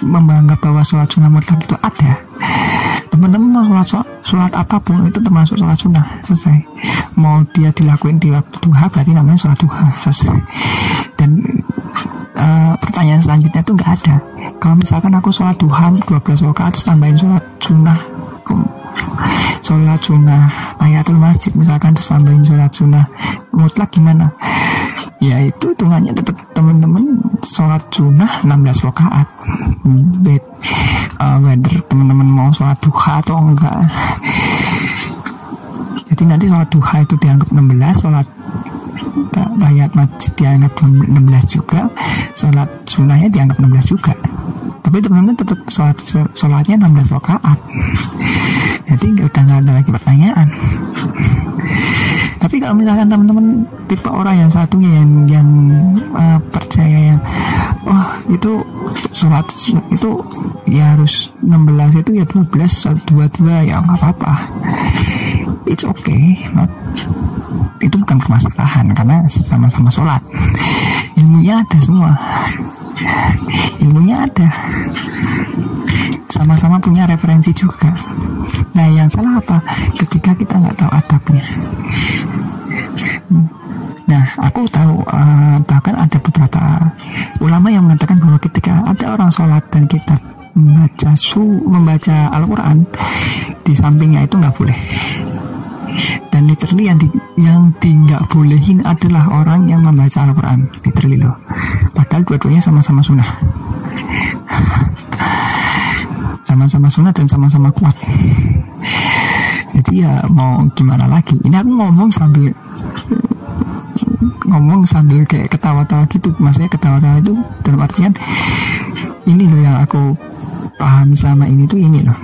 menganggap bahwa sholat sunnah mutlak itu ada, teman-teman mau sholat, sholat apapun itu termasuk sholat sunnah, selesai. Mau dia dilakuin di waktu duha berarti namanya sholat duha, selesai. Dan uh, pertanyaan selanjutnya itu nggak ada. Kalau misalkan aku sholat duha dua belas rakaat terus tambahin sholat sunnah sholat sunnah tahiyatul masjid misalkan terus tambahin sholat sunnah mutlak, gimana? Ya itu hitungannya tetap teman-teman sholat sunnah enam belas rakaat. Bet uh, whether teman-teman mau sholat duha atau enggak. Jadi nanti sholat duha itu dianggap enam belas, sholat tahiyat masjid dianggap enam belas juga, sholat sunnahnya dianggap enam belas juga. Tapi teman-teman tetap sholat sholatnya enam belas rakaat. Jadi udah nggak ada lagi pertanyaan. Tapi kalau misalkan teman-teman tipe orang yang satunya yang yang uh, percaya yang oh itu sholat itu ya harus enam belas itu ya dua belas dua puluh dua ya nggak apa-apa, it's okay, not, itu bukan permasalahan karena sama-sama sholat, ilmunya ada semua, ilmunya ada, sama-sama punya referensi juga. Nah yang salah apa ketika kita nggak tahu adabnya. Nah aku tahu uh, bahkan ada beberapa ulama yang mengatakan bahwa ketika ada orang sholat dan kita membaca su membaca Al-Quran di sampingnya itu nggak boleh. Dan literally yang di, yang tidak bolehin adalah orang yang membaca Al-Quran, literally loh, padahal dua-duanya sama-sama sunnah. Sama-sama sunnah dan sama-sama kuat. Jadi ya mau gimana lagi. Ini aku ngomong sambil ngomong sambil kayak ketawa-tawa gitu. Maksudnya ketawa-tawa itu dalam artian ini loh yang aku paham sama ini tuh ini loh.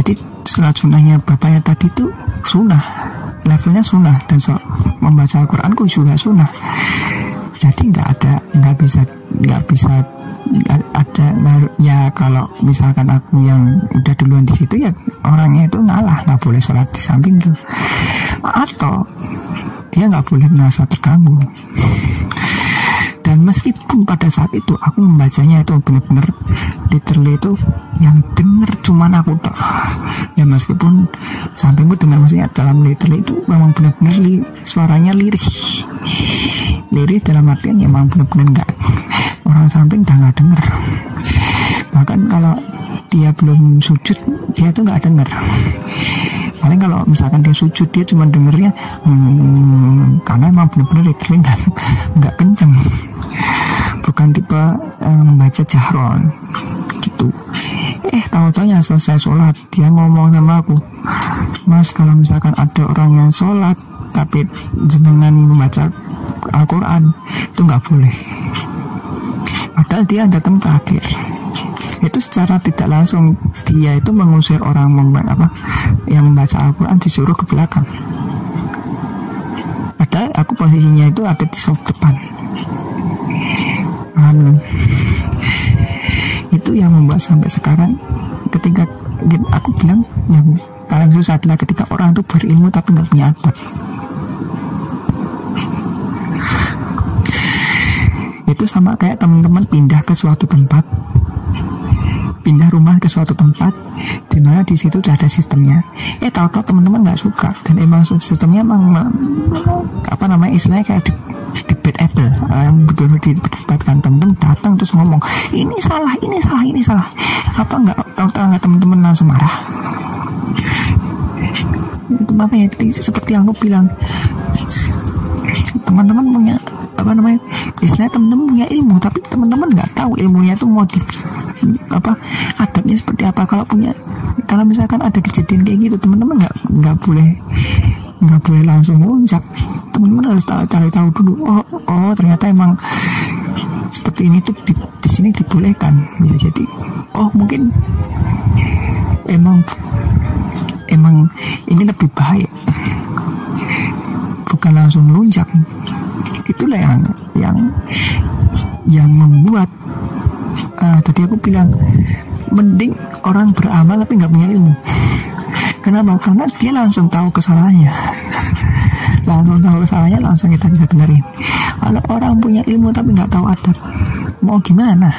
Jadi sholat sunnahnya bapaknya tadi itu sunnah, levelnya sunnah, dan so, membaca Al-Quranku juga sunnah. Jadi nggak ada, nggak bisa, nggak bisa ada, gak, ya kalau misalkan aku yang udah duluan di situ ya orangnya itu ngalah, nggak boleh sholat di samping tuh, atau dia nggak boleh merasa terganggu. Dan meskipun pada saat itu aku membacanya itu benar-benar literally itu yang denger cuman aku tak, ya meskipun sampingku dengar, maksudnya dalam literally itu memang benar-benar li, suaranya lirih, lirih dalam artian ya memang benar-benar nggak, orang samping dah nggak denger, bahkan kalau dia belum sujud dia tuh nggak denger. Paling kalau misalkan dia sujud dia cuma dengernya hmm, karena emang bener-bener literally nggak kenceng, bukan tipe membaca um, jahron gitu. Eh tahu-taunya selesai sholat dia ngomong sama aku, mas kalau misalkan ada orang yang sholat tapi jenengan membaca Al-Quran itu nggak boleh, padahal dia datang terakhir. Itu secara tidak langsung dia itu mengusir orang membaca apa yang membaca Al-Quran, disuruh ke belakang. Padahal aku posisinya itu ada di soft depan. Anu, itu yang membuat sampai sekarang ketika aku bilang yang paling susah adalah ketika orang itu berilmu tapi nggak punya adab. Itu sama kayak teman-teman pindah ke suatu tempat, pindah rumah ke suatu tempat di mana di situ udah ada sistemnya. Eh tahu-tahu teman-teman nggak suka dan emang sistemnya emang apa namanya istilahnya kayak di, di bad apple, um, betul-betul diperdebatkan. Teman-teman datang terus ngomong ini salah, ini salah, ini salah. Apa nggak tahu-tahu nggak teman-teman langsung marah? Itu apa ya? Seperti yang aku bilang, teman-teman punya apa namanya istilahnya teman-teman punya ilmu tapi teman-teman nggak tahu ilmunya tuh mau di apa adabnya seperti apa. Kalau punya, kalau misalkan ada kejadian kayak gitu teman-teman nggak nggak boleh nggak boleh langsung loncat, teman-teman harus tahu, cari tahu dulu. Oh oh ternyata emang seperti ini tuh di, di sini dibolehkan, bisa jadi oh mungkin emang emang ini lebih baik, bukan langsung loncat. Itulah yang yang yang membuat Uh, tadi aku bilang mending orang beramal tapi nggak punya ilmu. Kenapa? Karena dia langsung tahu kesalahannya, langsung tahu kesalahannya, langsung kita bisa benerin. Kalau orang punya ilmu tapi nggak tahu adab, mau gimana?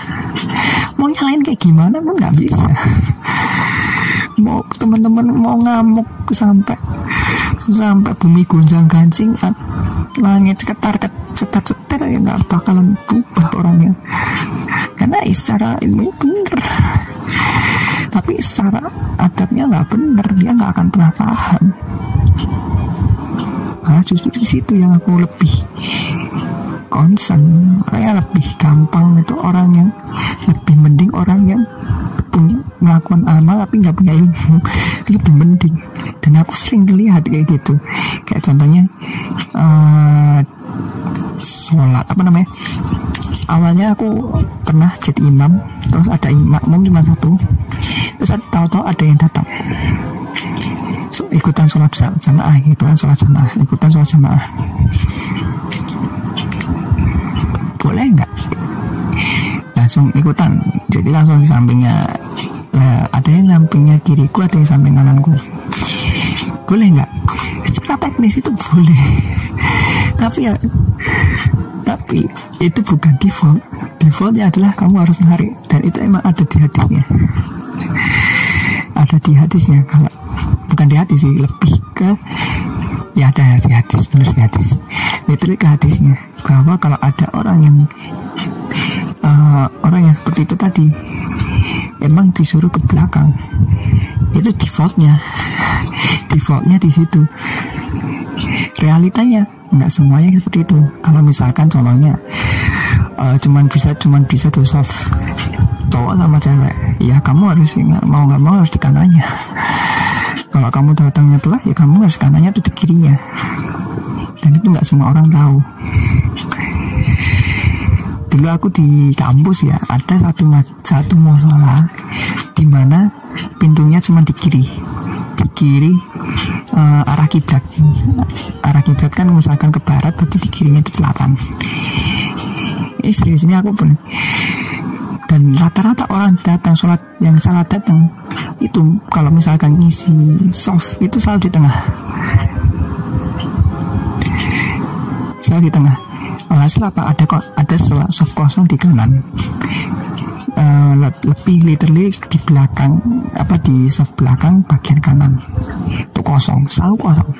Mau nyalain kayak gimana pun nggak bisa. Mau teman-teman mau ngamuk sampai sampai bumi gonjang ganjing, langit cetar cetar cetar ya nggak bakalan berubah orangnya. Karena secara ilmu bener, tapi secara adabnya nggak bener, dia nggak akan pernah paham. Nah, justru di situ yang aku lebih concern, ya lebih gampang itu orang yang lebih mending orang yang punya melakukan amal tapi nggak punya ilmu lebih mending. Dan aku sering lihat kayak gitu, kayak contohnya uh, sholat apa namanya. Awalnya aku pernah jadi imam, terus ada makmum cuma satu, terus tahu-tahu ada yang datang, so, ikutan sholat jamaah, ikutan sholat jamaah, ikutan sholat jamaah, boleh nggak? Langsung ikutan, jadi langsung di sampingnya, lah, ada yang sampingnya kiriku, ada yang samping kananku, boleh nggak? Secara teknis itu boleh, tapi ya. Tapi itu bukan default. Defaultnya adalah kamu harus narik, dan itu emang ada di hadisnya. Ada di hadisnya, kalau bukan di hadis sih, lebih ke ya ada di hadis, benar di hadis. Itu ke hadisnya bahwa kalau ada orang yang uh, orang yang seperti itu tadi emang disuruh ke belakang. Itu defaultnya, defaultnya di situ. Realitanya nggak semuanya seperti itu. Kalau misalkan contohnya uh, cuman bisa cuman bisa dua soft cowok sama cewek, ya kamu harus ingat, mau nggak mau harus di kanannya. Kalau kamu datangnya telat ya kamu harus kanannya tuh di kirinya, dan itu nggak semua orang tahu. Dulu aku di kampus ya ada satu satu musola di mana pintunya cuma di kiri, ke kiri uh, arah kiblat. Arah kiblat kan misalkan ke barat, berarti di kirinya itu selatan. Ini serius, ini aku pun. Dan rata-rata orang datang sholat, yang salah datang itu kalau misalkan ngisi soft itu selalu di tengah, selalu di tengah. Alhasil apa, ada kok ada soft kosong di kanan, uh, lebih literally di belakang, apa di soft belakang bagian kanan itu kosong, selalu kosong.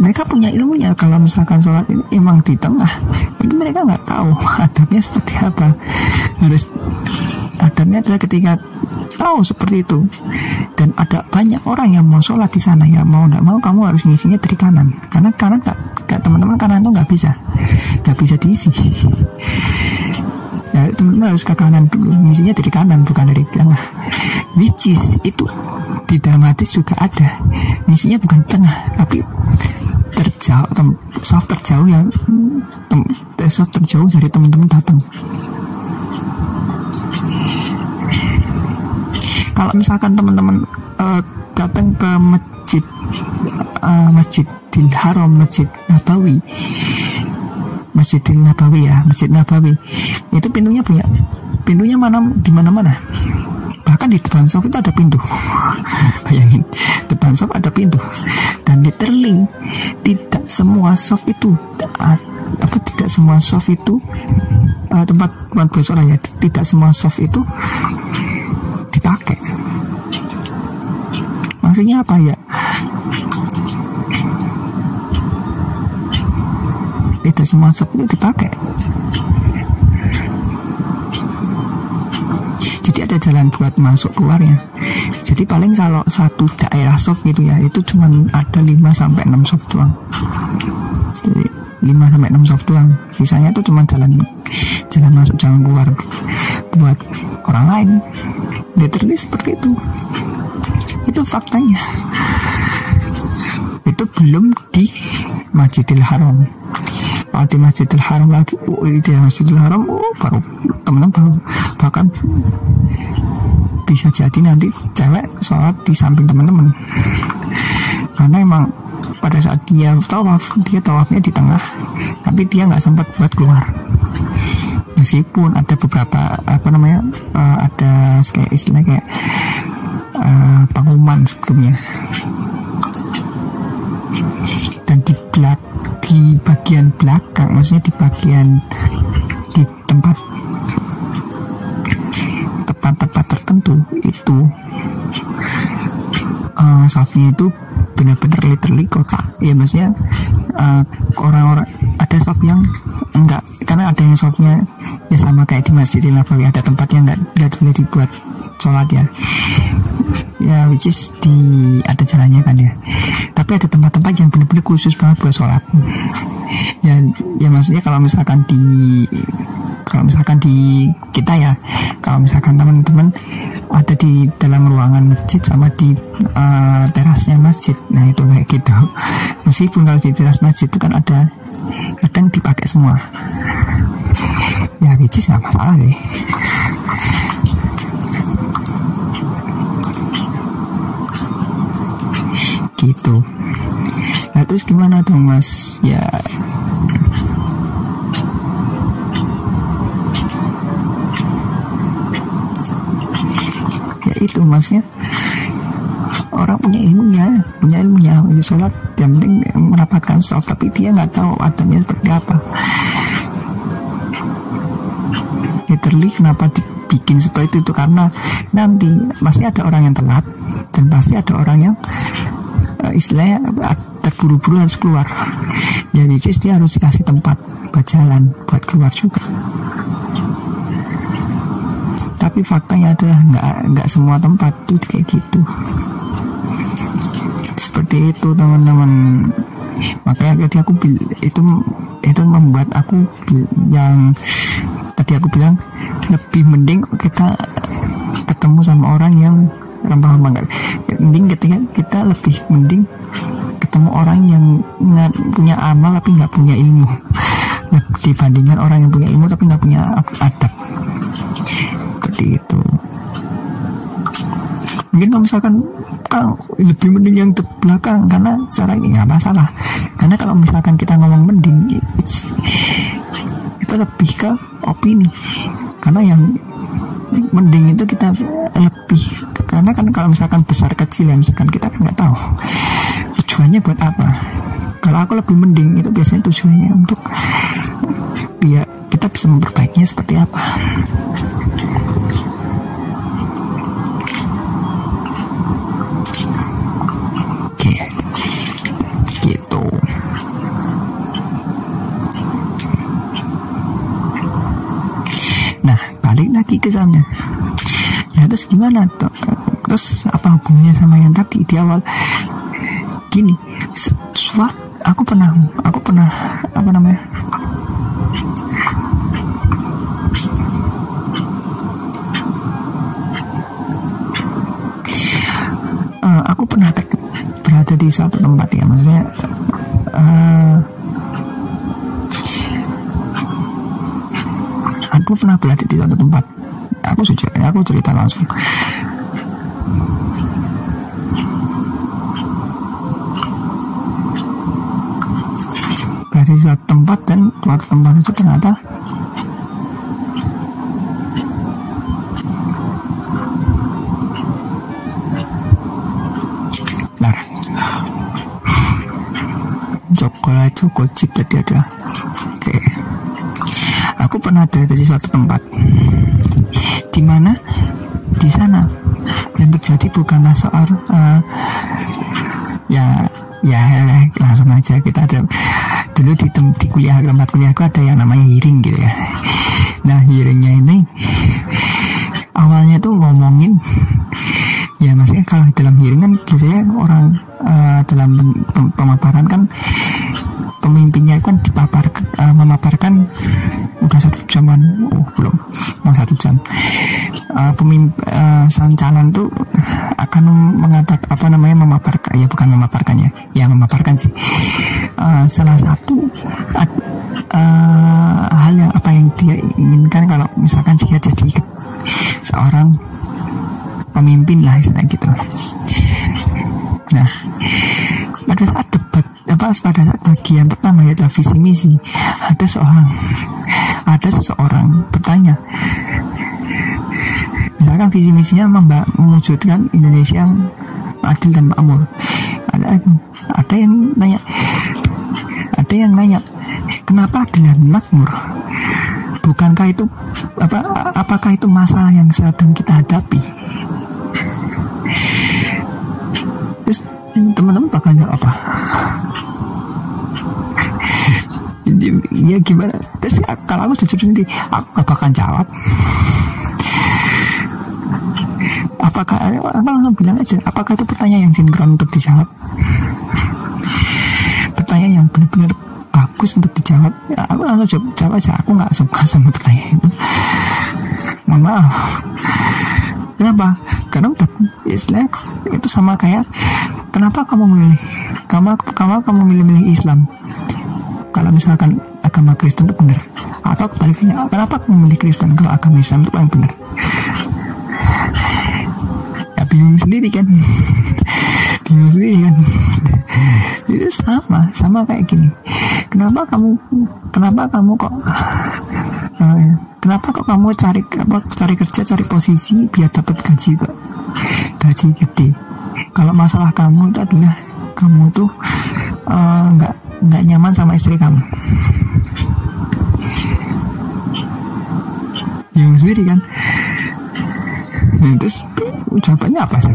Mereka punya ilmunya, kalau misalkan sholat ini emang di tengah, tapi mereka nggak tahu adabnya seperti apa. Harus adabnya adalah ketika tahu seperti itu. Dan ada banyak orang yang mau sholat di sana, ya mau nggak mau kamu harus ngisinya dari kanan, karena kanan nggak, teman-teman kanan itu nggak bisa, nggak bisa diisi. Ya teman-teman harus ke kanan dulu, ngisinya dari kanan bukan dari tengah. Which is itu di dalam hadis juga ada, misinya bukan tengah tapi terjauh, soft terjauh, yang tem, soft terjauh dari teman-teman datang. Kalau misalkan teman-teman uh, datang ke masjid, uh, masjidil Haram, masjid Nabawi, masjidil Nabawi ya, masjid Nabawi itu pintunya punya, pintunya mana di mana-mana. Bahkan di depan sof itu ada pintu. Bayangin, depan sof ada pintu. Dan literally tidak semua sof itu, apa tidak semua sof itu uh, tempat tempat bersolat ya, tidak semua sof itu dipakai. Maksudnya apa ya? Tidak semua sof itu dipakai. Jadi ada jalan buat masuk keluarnya. Jadi paling kalau satu daerah soft gitu ya, itu cuma ada lima sampai enam soft doang. Jadi lima sampai enam soft doang. Sisanya itu cuma jalan jalan masuk, jalan keluar buat orang lain. Literally seperti itu. Itu faktanya. Itu belum di Masjidil Haram. Kalau di Masjidil Haram lagi, oh, di Masjidil Haram, oh, baru teman-teman, bahkan bisa jadi nanti cewek sholat di samping teman-teman, karena emang pada saat dia tawaf, dia tawafnya di tengah, tapi dia nggak sempat buat keluar. Meskipun ada beberapa apa namanya, uh, ada kayak istilah kayak uh, pengumuman sebelumnya. Dan di belak, di bagian belakang, maksudnya di bagian di tempat tempat-tempat tertentu itu uh, softnya itu benar-benar literally kotak ya, maksudnya uh, orang-orang ada soft yang enggak, karena ada yang softnya ya sama kayak di Masjidil Nabawi, ada tempat yang enggak, enggak boleh dibuat sholat ya, ya which is di ada jalannya kan ya, tapi ada tempat-tempat yang benar-benar khusus banget buat sholat ya, ya maksudnya kalau misalkan di kalau misalkan di kita ya, kalau misalkan teman-teman ada di dalam ruangan masjid sama di uh, terasnya masjid, nah itu kayak gitu. Meskipun kalau di teras masjid itu kan ada kadang dipakai semua ya, which is nggak masalah sih. Gitu. Nah terus gimana dong mas? Ya ya itu masnya, orang punya ilmunya, punya ilmunya sholat, yang penting merapatkan soft, tapi dia nggak tahu adabnya seperti apa. Literally kenapa dibikin seperti itu, karena nanti pasti ada orang yang telat dan pasti ada orang yang istilahnya terburu-buru harus keluar ya, which is dia harus dikasih tempat buat jalan, buat keluar juga. Tapi faktanya adalah nggak nggak semua tempat tuh kayak gitu. Seperti itu teman-teman, makanya tadi aku itu itu membuat aku yang tadi aku bilang lebih mending kita ketemu sama orang yang rempah-rempah. Mending ketika kita lebih mending ketemu orang yang nggak punya amal tapi nggak punya ilmu dibandingkan orang yang punya ilmu tapi nggak punya adab. Seperti itu. Mungkin kalau misalkan Kang lebih mending yang belakang, karena secara ini nggak masalah. Karena kalau misalkan kita ngomong mending, kita lebih ke opini. Karena yang mending itu kita lebih, karena kan kalau misalkan besar kecil ya misalkan kita kan nggak tahu tujuannya buat apa. Kalau aku lebih mending itu biasanya tujuannya untuk biar kita bisa memperbaikinya seperti apa. Oke, gitu. Nah, balik lagi ke sana. Nah, terus gimana tuh? Terus apa hubungannya sama yang tadi di awal? Gini, swat aku pernah aku pernah apa namanya? Uh, aku pernah berada di suatu tempat ya, maksudnya uh, aku pernah berada di suatu tempat. Aku sejak aku cerita langsung. Berada di suatu tempat, dan suatu tempat itu ternyata larang. Jokola Joko Cip tadi ada. Oke. Aku pernah ada di suatu tempat di mana di sana yang terjadi bukanlah soal uh, ya ya langsung aja kita ada dulu di, tem, di kuliah tempat kuliahku ada yang namanya hearing gitu ya. Nah hearingnya ini awalnya tuh ngomongin ya, maksudnya kalau dalam hearing kan biasanya orang uh, dalam pem, pemaparan kan pemimpinnya kan dipapar uh, memaparkan udah satu jaman oh belum mau satu jam uh, pemimpin uh, sang calon tuh akan mengatakan apa namanya memaparkan ya bukan memaparkannya ya memaparkan sih uh, salah satu uh, uh, hal yang apa yang dia inginkan kalau misalkan dia jadi seorang pemimpin lah istilahnya gitu. Nah pada saat debat apa pada saat bagian pertama yaitu visi misi, ada seorang ada seseorang bertanya, misalkan visi misinya mewujudkan Indonesia yang adil dan makmur. Ada ada yang nanya, ada yang nanya, kenapa adil dan makmur? Bukankah itu apa? Apakah itu masalah yang sedang kita hadapi? Terus teman-teman bakal jawab apa? Ya gimana? Terus kalau aku jujur sendiri, aku gak bakal jawab. Apakah apa langsung bilang aja? Apakah itu pertanyaan yang sinkron untuk dijawab? Pertanyaan yang benar-benar bagus untuk dijawab. Ya, aku langsung jawab, jawab aja. Aku nggak suka sama pertanyaan itu. Mohon maaf. Kenapa? Karena udah Islam itu sama kayak kenapa kamu memilih? Kamu kamu kamu milih-milih Islam? Kalau misalkan agama Kristen itu benar, atau kebaliknya, kenapa aku memilih Kristen kalau agama Islam itu paling benar? Ya bingung sendiri kan, bingung sendiri kan. Itu sama, sama kayak gini. Kenapa kamu, kenapa kamu kok, kenapa kok kamu cari, cari kerja, cari posisi biar dapat gaji pak, gaji gede. Kalau masalah kamu itu adalah kamu tuh uh, nggak nggak nyaman sama istri kamu. Yang sendiri kan. Nah, terus jawabannya apa sih?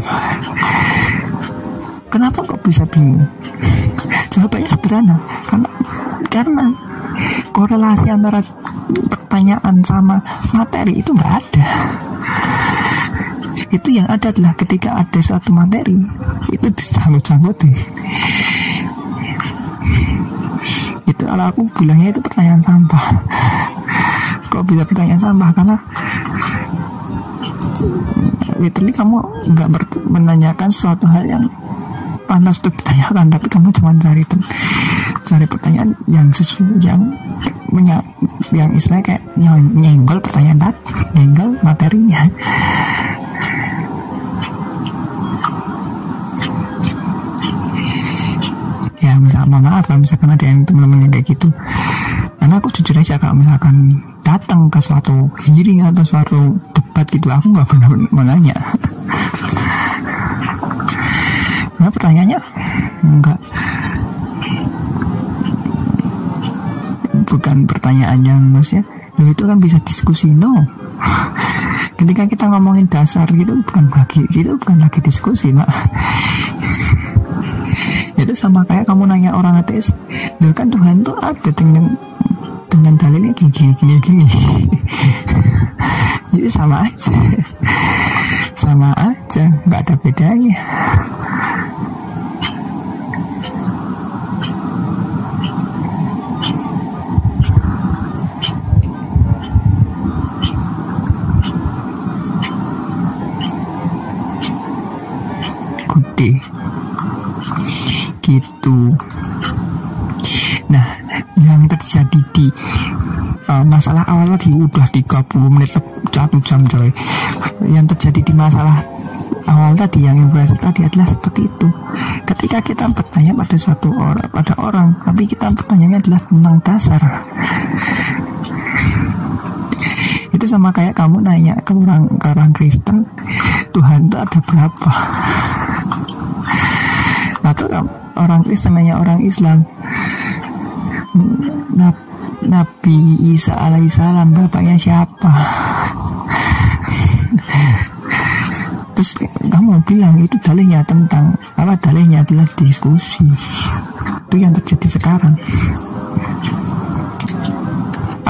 Kenapa kok bisa bingung? Jawabannya sederhana, karena karena korelasi antara pertanyaan sama materi itu nggak ada. Itu yang ada adalah ketika ada suatu materi itu disangkut-sangkutin. Itu kalau aku bilangnya itu pertanyaan sampah. Kok bisa pertanyaan sampah? Karena literally kamu nggak menanyakan suatu hal yang panas untuk ditanyakan, tapi kamu cuma cari cari pertanyaan yang sesuai yang menya, yang istilahnya kayak nyenggol pertanyaan tadi, nyenggol materinya. kalau misalkan, mohon maaf kalau misalkan ada yang teman-teman yang kayak gitu, karena aku jujur aja kalau misalkan datang ke suatu hearing atau suatu debat gitu, aku nggak pernah menanya. Nah, pertanyaannya enggak, bukan pertanyaan yang maksudnya lo itu kan bisa diskusi. No, ketika kita ngomongin dasar gitu bukan lagi itu bukan lagi diskusi, Mak. Itu sama kayak kamu nanya orang ateis, lo kan Tuhan tuh ada dengan dengan dalilnya gini gini gini. Jadi sama aja, sama aja, nggak ada bedanya. Gitu. Nah, yang terjadi di uh, masalah awal tadi udah tiga puluh menit satu jam coy. Yang terjadi di masalah awal tadi yang berarti tadi adalah seperti itu. Ketika kita bertanya pada suatu orang, pada orang, tapi kita pertanyaannya adalah tentang dasar. Itu sama kayak kamu nanya ke orang, ke orang Kristen, Tuhan itu ada berapa? Atau orang Kristen nanya orang Islam, Nabi Isa alaihissalam bapaknya siapa? Terus kamu bilang itu dalilnya tentang apa? Dalilnya adalah diskusi. Itu yang terjadi sekarang.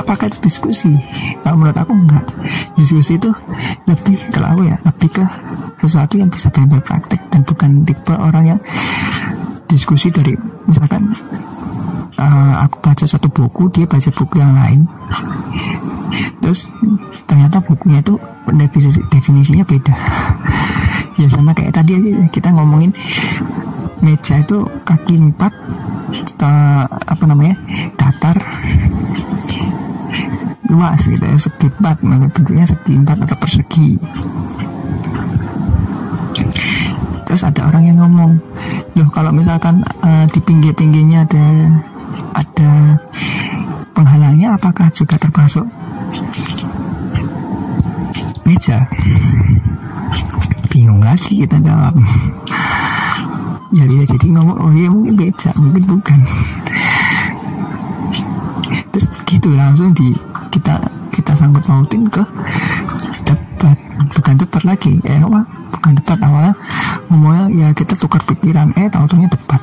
Apakah itu diskusi? Kalau menurut aku enggak. Diskusi itu lebih, kalau aku ya, lebih ke sesuatu yang bisa benar-benar praktek, dan bukan tipe orang yang diskusi dari misalkan uh, aku baca satu buku, dia baca buku yang lain, terus ternyata bukunya itu definisinya beda. Ya sama kayak tadi aja kita ngomongin meja itu kaki empat, uh, apa namanya, datar luas gitu ya, segi empat, bentuknya segi empat atau persegi. Terus ada orang yang ngomong, loh kalau misalkan uh, di pinggir-pinggirnya ada ada penghalangnya, apakah juga termasuk meja? Bingung lagi kita jawab. Ya dia jadi ngomong, oh iya mungkin meja, mungkin bukan. Terus gitu langsung di kita kita sangkut pautin ke debat, bukan debat lagi eh wah, bukan debat, awalnya ngomongnya ya kita tukar pikiran, eh tahu-tahunya debat.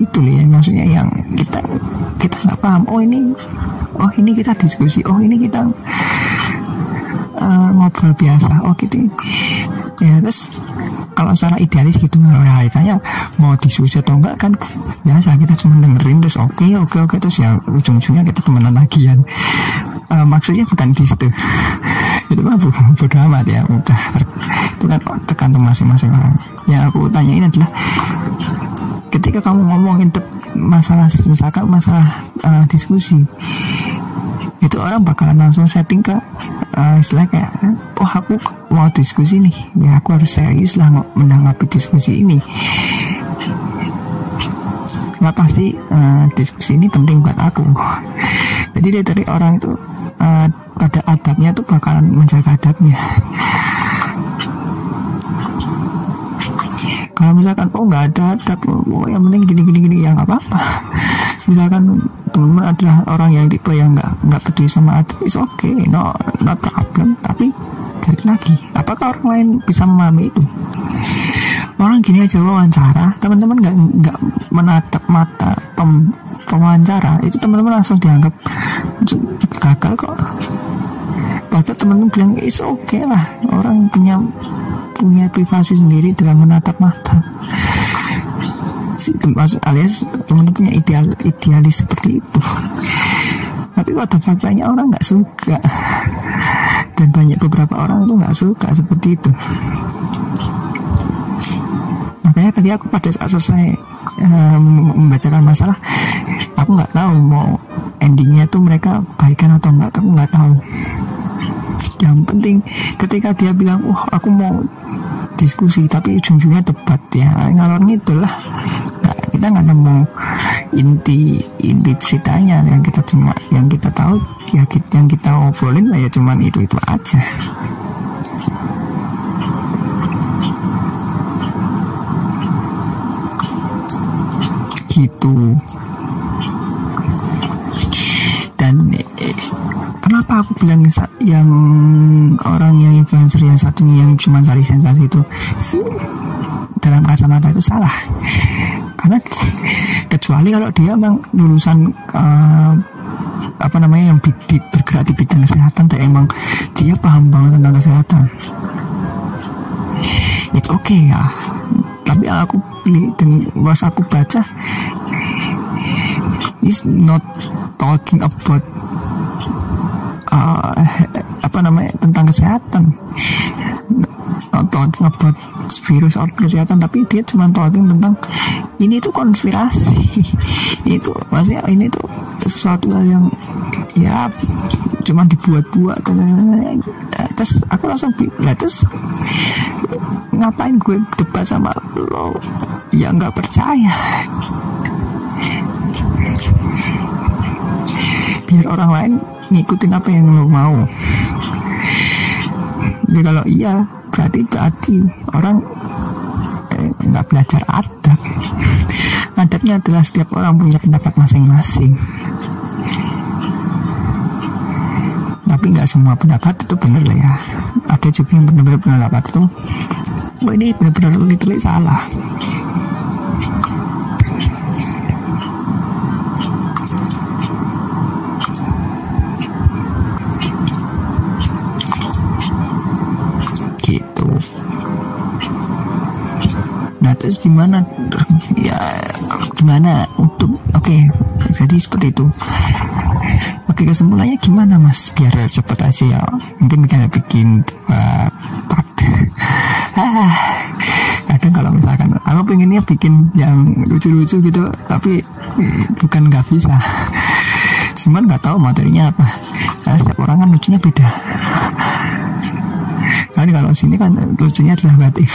Itu ya maksudnya yang kita kita nggak paham. Oh ini oh ini kita diskusi, oh ini kita uh, ngobrol biasa, oh gitu ya. Terus kalau secara idealis gitu, realitanya mau disuji atau enggak kan biasa, kita cuma dengerin terus oke okay, oke okay, oke okay, terus ya ujung-ujungnya kita temenan lagian. Uh, maksudnya bukan di situ. Itu mah bodo amat ya, udah ter- itu kan tergantung masing-masing orang. Yang aku tanyain adalah ketika kamu ngomongin te- masalah misalkan masalah uh, diskusi, itu orang bakalan langsung setting ke uh, istilah kayak, oh aku mau diskusi nih, ya aku harus serius lah menanggapi diskusi ini. Nah, pasti uh, diskusi ini penting buat aku. Jadi dari orang itu uh, pada adabnya tuh bakalan menjaga adabnya. Kalau misalkan oh nggak ada adab, oh yang penting gini-gini-gini, ya nggak apa-apa. Misalkan teman adalah orang yang tipe yang nggak nggak peduli sama adab, is okay, no not problem. Tapi balik lagi, apakah orang lain bisa memahami itu? Orang gini aja wawancara, teman-teman nggak nggak menatap mata pem, pewawancara, itu teman-teman langsung dianggap gagal kok. Padahal teman-teman bilang is okay lah, orang punya punya privasi sendiri dalam menatap mata. Alias teman-teman punya ideal, idealis seperti itu. Tapi pada faktanya orang nggak suka, dan banyak beberapa orang itu nggak suka seperti itu. Makanya tadi aku pada saat selesai uh, membacakan masalah, aku nggak tahu mau endingnya tuh mereka baikan atau nggak, aku nggak tahu. Yang penting ketika dia bilang, wah oh, aku mau diskusi tapi ujung-ujungnya debat, ya ngalor ngidul lah, nggak kita nggak nemu inti inti ceritanya. Yang kita cuma yang kita tahu ya, yang kita obrolin ya cuman itu itu aja. Gitu. Dan eh, kenapa aku bilang yang orang yang influencer yang satunya yang cuma cari sensasi itu dalam kacamata itu salah, karena kecuali kalau dia memang lulusan uh, apa namanya yang bidit, bergerak di bidang kesehatan, dan emang dia paham banget tentang kesehatan, it's okay ya. Tapi aku pilih dan pas aku baca, is not talking about uh, apa namanya tentang kesehatan, not talking about virus atau kesehatan, tapi dia cuma talking tentang ini tuh konspirasi, itu maksudnya ini tuh sesuatu yang ya cuma dibuat-buat. Terus aku langsung bilang, terus ngapain gue debat sama lo yang nggak percaya? Biar orang lain ngikutin apa yang lo mau. Jadi kalau iya berarti berarti orang nggak eh, belajar adab. Adabnya adalah setiap orang punya pendapat masing-masing. Tapi nggak semua pendapat itu benar lah ya. Ada juga yang benar-benar pendapat itu, oh ini benar-benar literally salah. Gitu. Nah terus gimana? Ya gimana untuk, oke, okay, jadi seperti itu. Oke, kesimpulannya gimana mas? Biar cepat aja ya. Mungkin kita bikin uh, part. Kadang kalau misalkan aku pengennya bikin yang lucu-lucu gitu, tapi bukan nggak bisa. Cuman nggak tahu materinya apa. Karena setiap orang kan lucunya beda. Karena kalau sini kan lucunya adalah what if,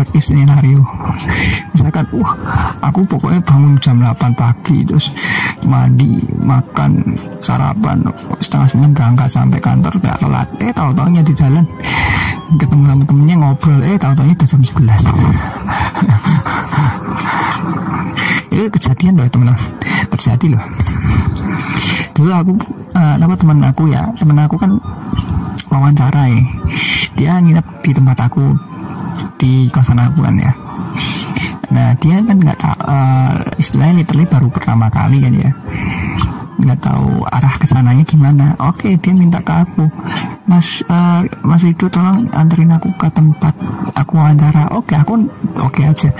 what if scenario. Misalkan, uh, aku pokoknya bangun jam delapan pagi terus mandi, makan, sarapan, setengah sembilan berangkat sampai kantor gak telat, eh tahu-taunya di jalan ketemu sama temennya ngobrol, eh tahu-taunya udah jam sebelas. Itu kejadian loh teman-teman, terjadi loh. Dulu aku uh, nama teman aku ya, teman aku kan wawancara ya, dia nginep di tempat aku, di kosan aku kan ya. Nah dia kan nggak tahu, uh, istilahnya literally baru pertama kali kan ya, nggak tahu arah kesananya gimana. Oke, dia minta ke aku, mas uh, mas Ridho tolong anterin aku ke tempat aku wawancara. Oke, aku oke aja.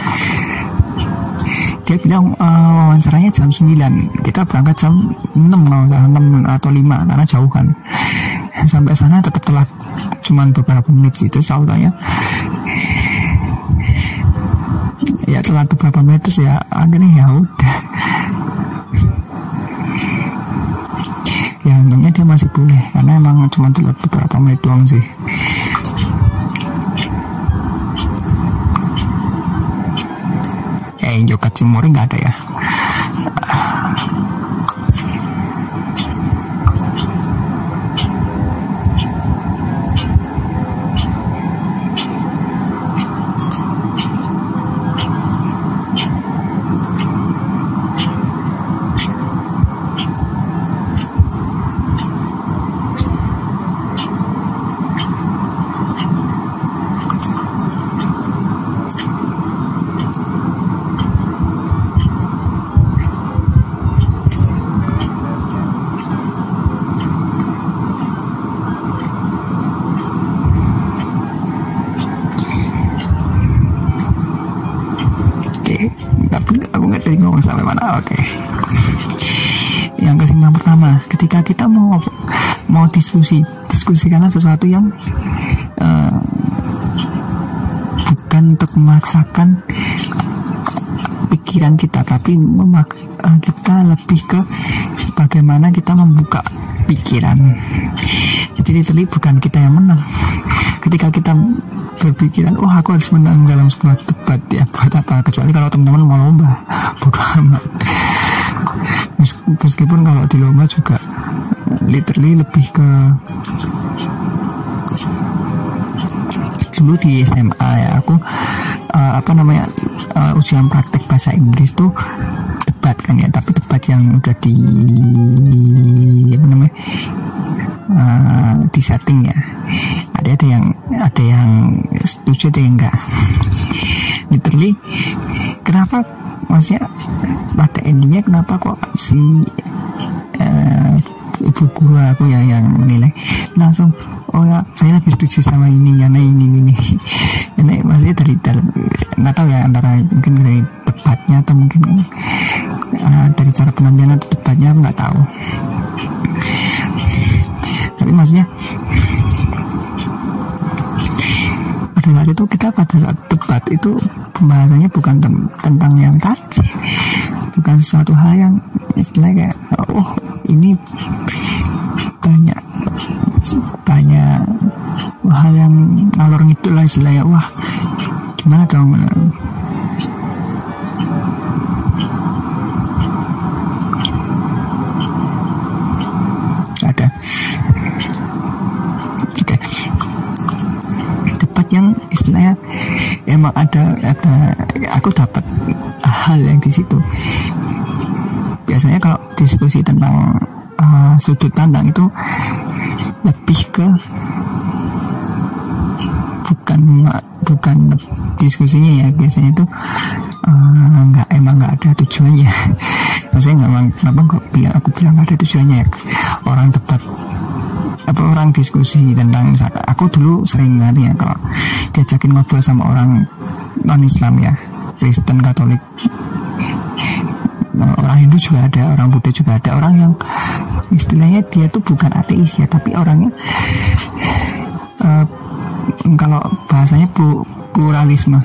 Dia bilang uh, wawancaranya jam sembilan, kita berangkat jam enam kalau enam atau lima karena jauh kan. Sampai sana tetap telat, cuman beberapa menit sih. Terus aku tanya, ya telat beberapa menit terus ya akhirnya ya udah, ya untungnya dia masih boleh karena emang cuma telat beberapa menit doang sih. Eh Jokat Cimori nggak ada ya. diskusi diskusikanlah sesuatu yang uh, bukan untuk memaksakan pikiran kita, tapi memak uh, kita lebih ke bagaimana kita membuka pikiran. Jadi literally bukan kita yang menang ketika kita berpikiran, oh aku harus menang dalam sebuah debat ya, buat apa, kecuali kalau teman-teman mau lomba, bodo amat. Meskipun kalau di lomba juga literally lebih ke, dulu di S M A ya aku uh, apa namanya uh, ujian praktek bahasa Inggris tuh debat kan ya, tapi debat yang udah di apa namanya uh, di setting ya, ada ada yang ada yang setuju ada yang enggak. Literally kenapa maksudnya pada endingnya kenapa kok si uh, ibu guru aku ya yang menilai langsung, oh ya saya lebih setuju sama ini karena ini ini ini maksudnya dari dalam nggak tahu ya, antara mungkin dari debatnya atau mungkin uh, dari cara penampilan atau debatnya nggak tahu, tapi maksudnya pada saat itu kita pada saat debat itu pembahasannya bukan tem- tentang yang tadi, bukan sesuatu hal yang istilahnya kayak oh ini banyak banyak hal yang ngalor ngidul lah istilahnya, wah gimana dong ada oke tepat yang istilahnya emang ada ada aku dapat hal yang di situ. Biasanya kalau diskusi tentang uh, sudut pandang itu lebih ke bukan bukan diskusinya ya, biasanya itu uh, nggak emang nggak ada tujuannya. Maksudnya nggak kenapa kok bilang aku bilang nggak ada tujuannya ya? Orang debat apa orang diskusi tentang, aku dulu sering nanti ya kalau diajakin ngobrol sama orang non Islam ya, Kristen, Katolik, orang Hindu juga ada, orang Buddha juga ada, orang yang istilahnya dia tuh bukan ateis ya, tapi orangnya uh, kalau bahasanya pluralisme.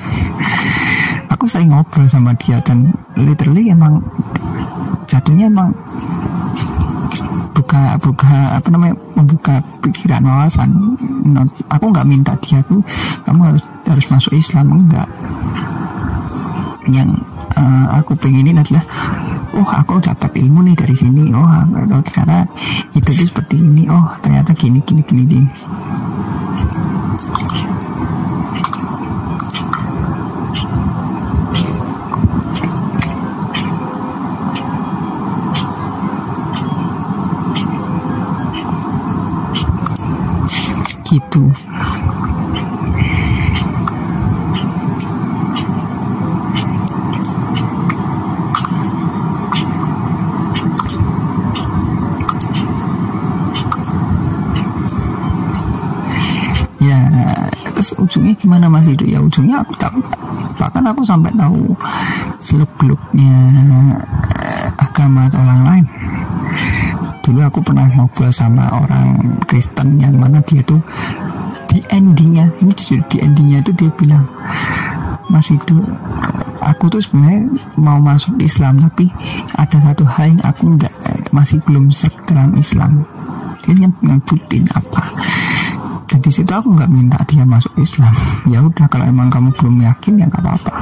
Aku sering ngobrol sama dia dan literally emang jatuhnya emang buka buka apa namanya membuka pikiran, wawasan. Aku nggak minta dia tuh kamu harus harus masuk Islam, enggak. Yang uh, aku pengenin adalah oh aku dapat ilmu nih dari sini, oh ternyata itu tuh seperti ini, oh ternyata gini gini gini gini. Gitu. Terus ujungnya gimana Mas Ridho? Ya ujungnya aku tahu, bahkan aku sampai tahu seluk-beluknya agama atau orang lain. Dulu aku pernah ngobrol sama orang Kristen yang mana dia tuh di endingnya, ini di endingnya itu dia bilang, Mas Ridho, aku tuh sebenarnya mau masuk Islam tapi ada satu hal yang aku nggak masih belum sek dalam Islam. Dia nyebutin apa? Dan di situ aku nggak minta dia masuk Islam. Ya udah kalau emang kamu belum yakin ya nggak apa-apa.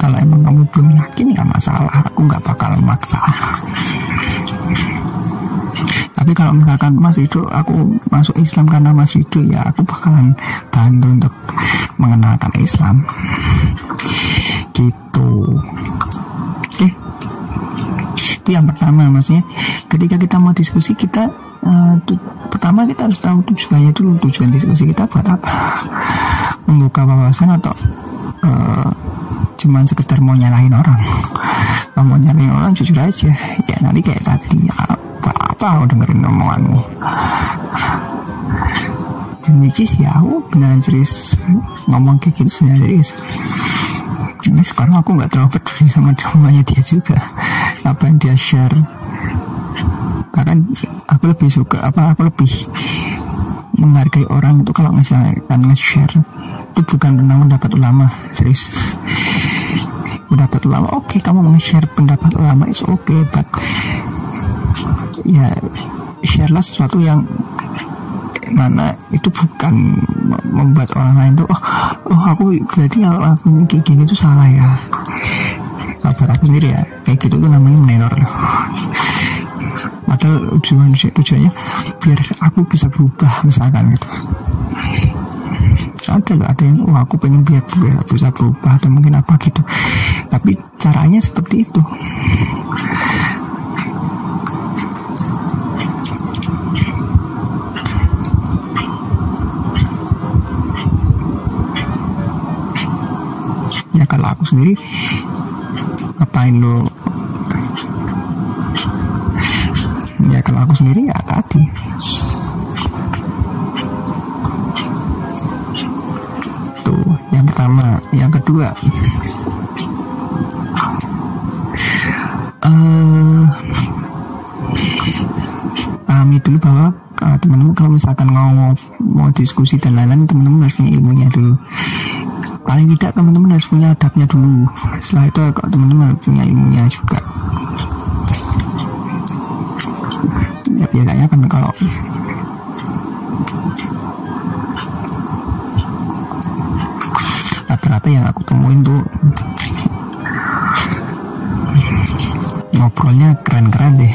Kalau emang kamu belum yakin ya masalah. Aku nggak bakal maksa. Tapi kalau misalkan Mas Ridho aku masuk Islam karena Mas Ridho ya aku bakalan bantu untuk mengenalkan Islam gitu. Oke, itu yang pertama, maksudnya ketika kita mau diskusi kita uh, tu, pertama kita harus tahu tujuannya dulu, tujuan diskusi kita buat apa, membuka wawasan atau uh, cuman sekedar mau nyalahin orang. Kalau mau nyalahin orang jujur aja ya, nanti kayak tadi ya, apa aku dengerin omonganmu. Dan which ya aku beneran serius ngomong kayak gitu, beneran serius. Nah sekarang aku gak terlalu peduli sama omongannya dia juga, apa yang dia share, Bahkan aku lebih suka apa aku lebih menghargai orang itu kalau misalkan nge-share itu bukan tentang pendapat ulama, serius. Pendapat ulama, oke okay, kamu nge-share pendapat ulama itu oke, okay, but ya sharelah sesuatu yang mana itu bukan membuat orang lain tuh oh, oh aku berarti kalau aku kayak gini tuh salah ya. Kalau aku sendiri ya kayak gitu tuh namanya menenor. Padahal tujuan tujuannya biar aku bisa berubah misalkan gitu. Ada loh ada yang oh aku pengen biar bisa berubah atau mungkin apa gitu. Tapi caranya seperti itu. Ya kalau aku sendiri ngapain lo ya kalau aku sendiri ya tadi tuh yang pertama, yang kedua uh, pahami dulu bahwa uh, teman-teman kalau misalkan mau mau diskusi dan lain-lain teman-teman harus punya ilmunya dulu. Paling tidak teman-teman harus punya adabnya dulu. Setelah itu kalau teman-teman punya ilmunya juga. Ya, biasanya kan kalau rata-rata yang aku temuin tuh ngobrolnya keren-keren deh.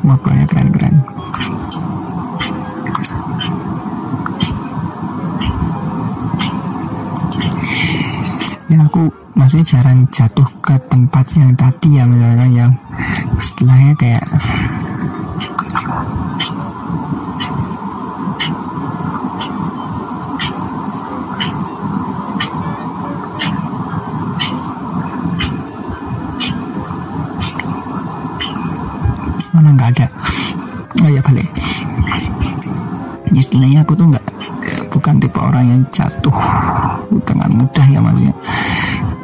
Ngobrolnya keren-keren. Aku maksudnya jarang jatuh ke tempat yang tadi ya, misalnya yang setelahnya kayak mana nggak ada. Oh ya kali istilahnya aku tuh nggak bukan tipe orang yang jatuh dengan mudah ya, maksudnya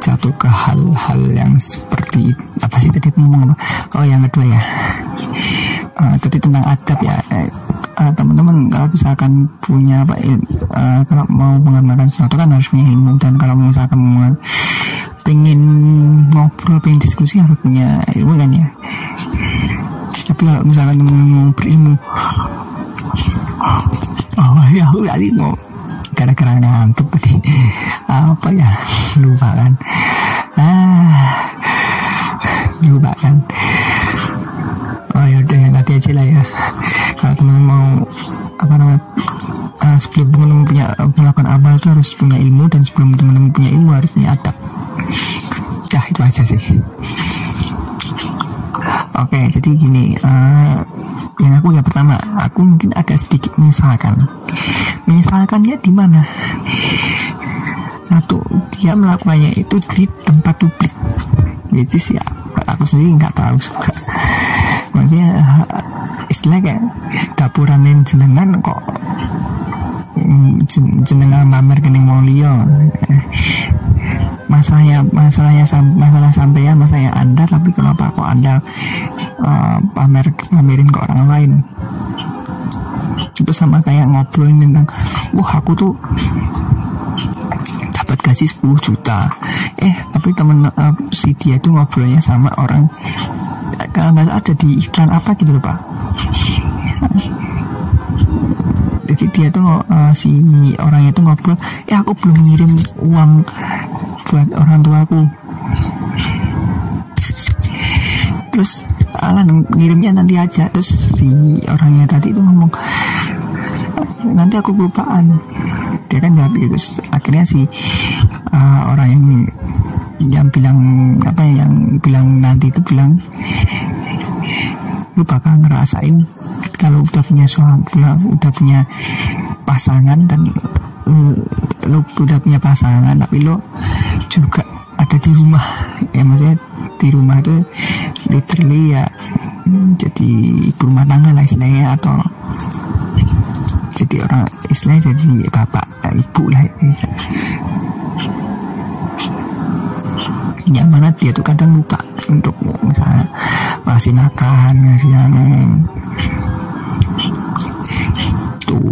jatuh ke hal-hal yang seperti apa sih tadi ngomong apa? Oh yang kedua ya uh, tadi tentang adab ya uh, teman-teman kalau misalkan punya apa uh, kalau mau mengamalkan sesuatu kan harus punya ilmu, dan kalau misalkan mau pengen ngobrol pengen diskusi harus punya ilmu kan ya. Tapi kalau misalkan mau berilmu oh ya aku tadi mau gara-gara ngantuk tadi apa ya lupa kan ah lupa kan oh ya udah yang tadi aja lah ya. Kalau teman mau apa namanya uh, sebelum teman-teman punya melakukan amal itu harus punya ilmu, dan sebelum teman-teman punya ilmu harus punya adab. Dah itu aja sih. Oke okay, jadi gini uh, yang aku yang pertama aku mungkin agak sedikit misalkan misalkannya di mana satu dia melakukannya itu di tempat publik, jadi sih aku sendiri nggak terlalu suka, maksudnya istilahnya kayak dapuranin jenengan kok jenengan pamer kening wong liya. Masalahnya masalahnya masalah sampean, masalahnya Anda, tapi kenapa kok Anda uh, pamer pamerin ke orang lain? Itu sama kayak ngobrolin tentang wah aku tuh dapat gaji sepuluh juta. Eh, tapi temen uh, si dia tuh ngobrolnya sama orang kalau nggak ada di iklan apa gitu loh, Pak. Jadi dia tuh uh, si orangnya tuh ngobrol, "Eh, aku belum ngirim uang buat orang tuaku." Terus alah ngirimnya nanti aja. Terus si orangnya tadi itu ngomong, nanti aku kelupaan. Dia kan jawab gitu. Terus akhirnya si uh, orang yang yang bilang apa yang bilang nanti itu bilang, lu bakal ngerasain kalau udah punya suami, udah punya pasangan, dan lo udah punya pasangan tapi lo juga ada di rumah ya, maksudnya di rumah itu literally ya jadi ibu rumah tangga lah istilahnya, atau jadi orang istilahnya jadi bapak ibu lah istilahnya. Yang mana dia tuh kadang lupa untuk misalnya ngasih makan, ngasih anu tuh.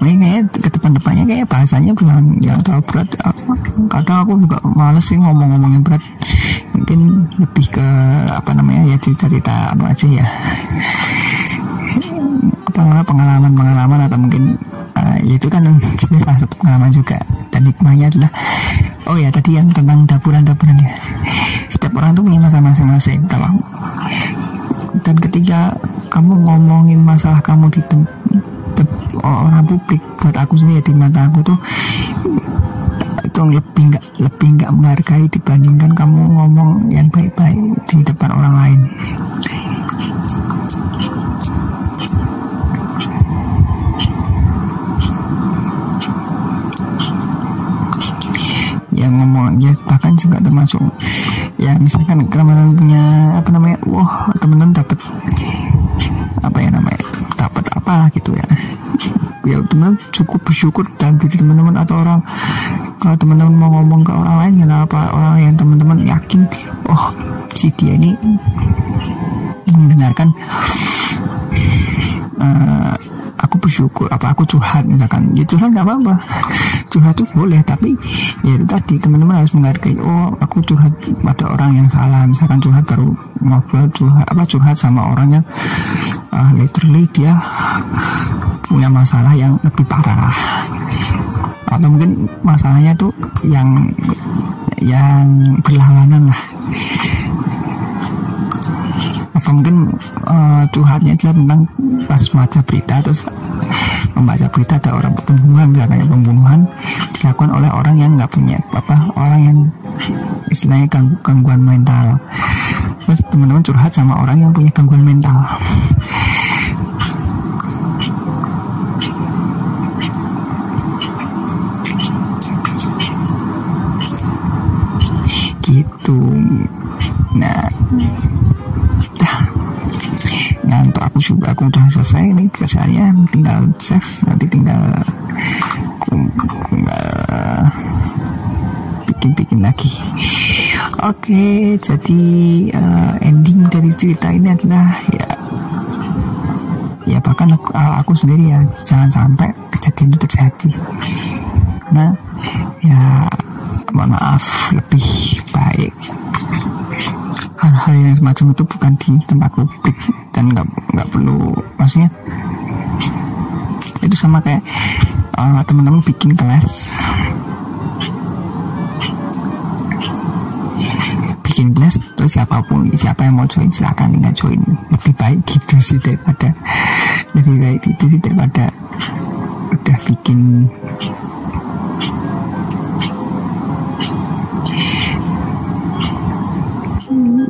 Ini ke depan-depannya kayak bahasanya bukan yang terlalu berat. Kadang aku juga males sih ngomong-ngomongin berat. Mungkin lebih ke apa namanya ya, cerita-cerita apa aja ya, apa namanya pengalaman-pengalaman atau mungkin uh, ya itu kan salah satu pengalaman juga. Dan hikmahnya adalah, oh ya tadi yang tentang dapuran-dapuran ya. Setiap orang tuh punya masalah masing-masing. Kalau dan ketika kamu ngomongin masalah kamu di orang publik, buat aku sendiri di mata aku tuh itu lebih nggak lebih nggak menghargai dibandingkan kamu ngomong yang baik-baik di depan orang lain. Yang ngomong ya bahkan juga termasuk ya misalkan teman-teman punya apa namanya, wah teman-teman dapat apa ya namanya, dapat apalah gitu ya. Ya teman cukup bersyukur dalam diri teman-teman, atau orang kalau teman-teman mau ngomong ke orang lain ya nggak apa, orang yang teman-teman yakin oh si dia ini mendengarkan uh, aku bersyukur apa aku curhat misalkan ya curhat nggak apa-apa, curhat itu boleh, tapi ya itu tadi teman-teman harus menghargai oh aku curhat pada orang yang salah, misalkan curhat baru ngobrol curhat apa curhat sama orang yang uh, literally dia punya masalah yang lebih parah, atau mungkin masalahnya tuh yang yang berlawanan lah, atau mungkin uh, curhatnya adalah tentang pas baca berita, terus membaca berita ada orang pembunuhan, misalnya pembunuhan dilakukan oleh orang yang nggak punya apa, orang yang istilahnya ganggu, gangguan mental, terus teman-teman curhat sama orang yang punya gangguan mental. Gitu. Nah, dah. Nah, untuk aku juga aku udah selesai ini kerjaannya, tinggal save, nanti tinggal tinggal bikin-bikin lagi. Oke, okay, jadi uh, ending dari cerita ini adalah ya ya bahkan aku, aku sendiri ya jangan sampai kejadian itu terjadi. Nah, ya mohon maaf, lebih baik hal-hal yang semacam itu bukan di tempat publik, dan nggak nggak perlu, maksudnya itu sama kayak uh, teman-teman bikin kelas bikin kelas terus siapapun siapa yang mau join silakan, nggak join lebih baik gitu sih daripada lebih baik gitu sih daripada udah bikin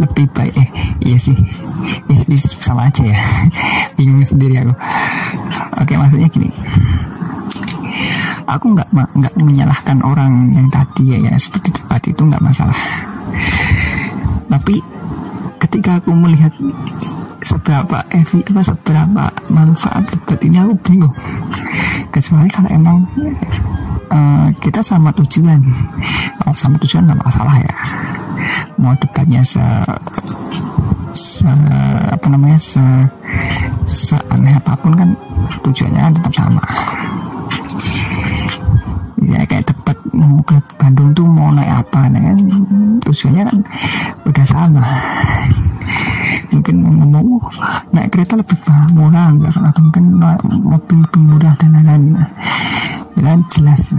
lebih baik eh iya sih is, is, sama aja ya bingung sendiri aku. Oke, maksudnya gini, aku nggak nggak menyalahkan orang yang tadi ya, ya seperti debat itu nggak masalah, tapi ketika aku melihat seberapa evi apa seberapa manfaat debat ini aku bingung, kecuali kalau emang uh, kita sama tujuan. Kalau sama tujuan nggak masalah ya, mau debatnya se, se apa namanya se, se aneh apapun kan tujuannya tetap sama ya, kayak debat mau ke Bandung tuh mau naik apa kan tujuannya kan udah sama, mungkin mau naik kereta lebih murah atau mungkin naik mobil lebih murah dan lain-lain ya, jelas.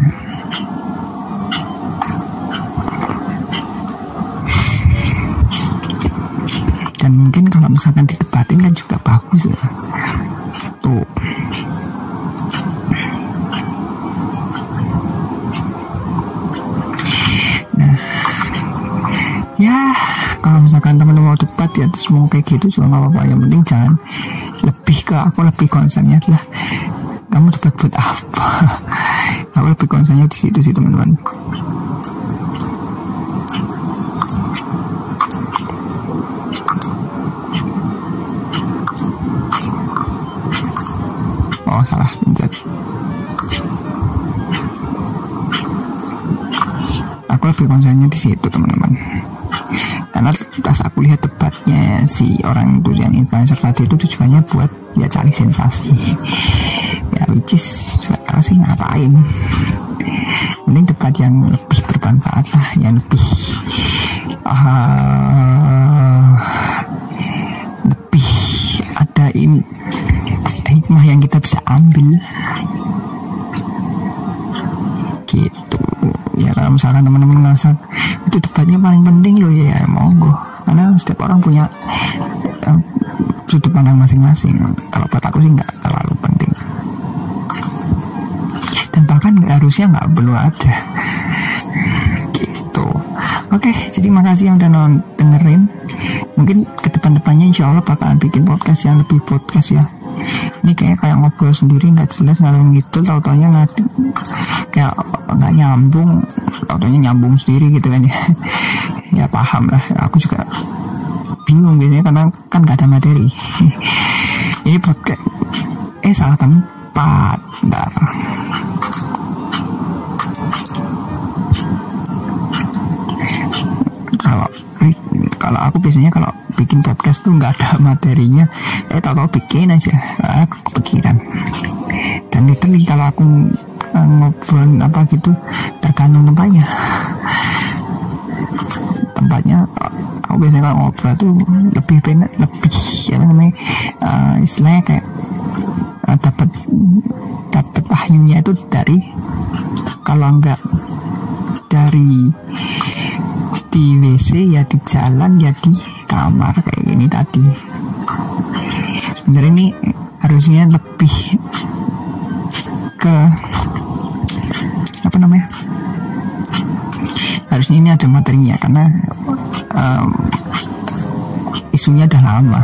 Dan mungkin kalau misalkan didebatin kan juga bagus ya. Tuh. Nah. Ya, kalau misalkan teman-teman mau debat ya terus mau kayak gitu juga enggak apa-apa. Yang penting jangan lebih ke aku lebih concernnya adalah kamu debat buat apa? Aku lebih concernnya di situ sih, teman-teman. Oh salah pencet. Oke, aku lebih concernnya di situ teman-teman, karena pas aku lihat debatnya si orang durian influencer tadi itu tujuannya buat ya cari sensasi ya, which is kalau sih ngapain, mending debat yang lebih bermanfaat lah, yang lebih uh, lebih ada in, hikmah yang kita bisa ambil gitu ya. Kalau misalkan teman-teman ngerasa itu debatnya paling penting loh ya, ya monggo, karena setiap orang punya uh, sudut pandang masing-masing. Kalau buat aku sih nggak terlalu penting, dan bahkan harusnya nggak perlu ada gitu. Oke, jadi makasih yang udah nonton dengerin. Mungkin ke depan-depannya insya Allah bakalan bikin podcast yang lebih podcast ya. Ini kayak kayak ngobrol sendiri, nggak jelas ngalung gitu, tautannya nggak kayak nggak nyambung, tautannya nyambung sendiri gitu kan ya. Ya paham lah, aku juga bingung biasanya karena kan gak ada materi. Ini podcast eh salah tempat ntar. Kalau kalau aku biasanya kalau bikin podcast tuh nggak ada materinya, eh tau-tau bikin aja, aku kepikiran. Dan literally kalau aku uh, ngobrol apa gitu tergantung tempatnya. Tempatnya aku biasanya kalau ngobrol tuh lebih benar, lebih apa namanya uh, istilahnya kayak uh, dapat dapat wahyunya itu dari, kalau enggak dari di W C ya di jalan ya di kamar kayak gini tadi. Sebenarnya ini harusnya lebih ke apa namanya, harusnya ini ada materinya karena um, isunya udah lama.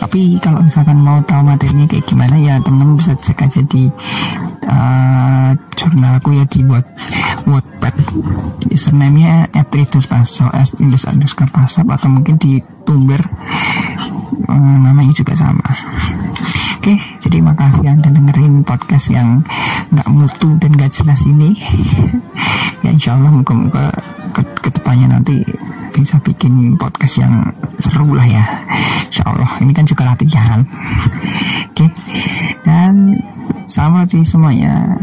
Tapi kalau misalkan mau tahu materinya kayak gimana ya teman-teman bisa cek aja di uh, jurnalku ya, di Wattpad, username-nya at ridho underscore pasap, atau mungkin di Tumblr um, namanya juga sama. Oke, jadi makasih yang udah dengerin podcast yang nggak mutu dan nggak jelas ini. Ya insya Allah muka-muka ke depannya nanti bisa bikin podcast yang seru lah ya, insya Allah. Ini kan juga latihan. Oke, dan selamat semuanya.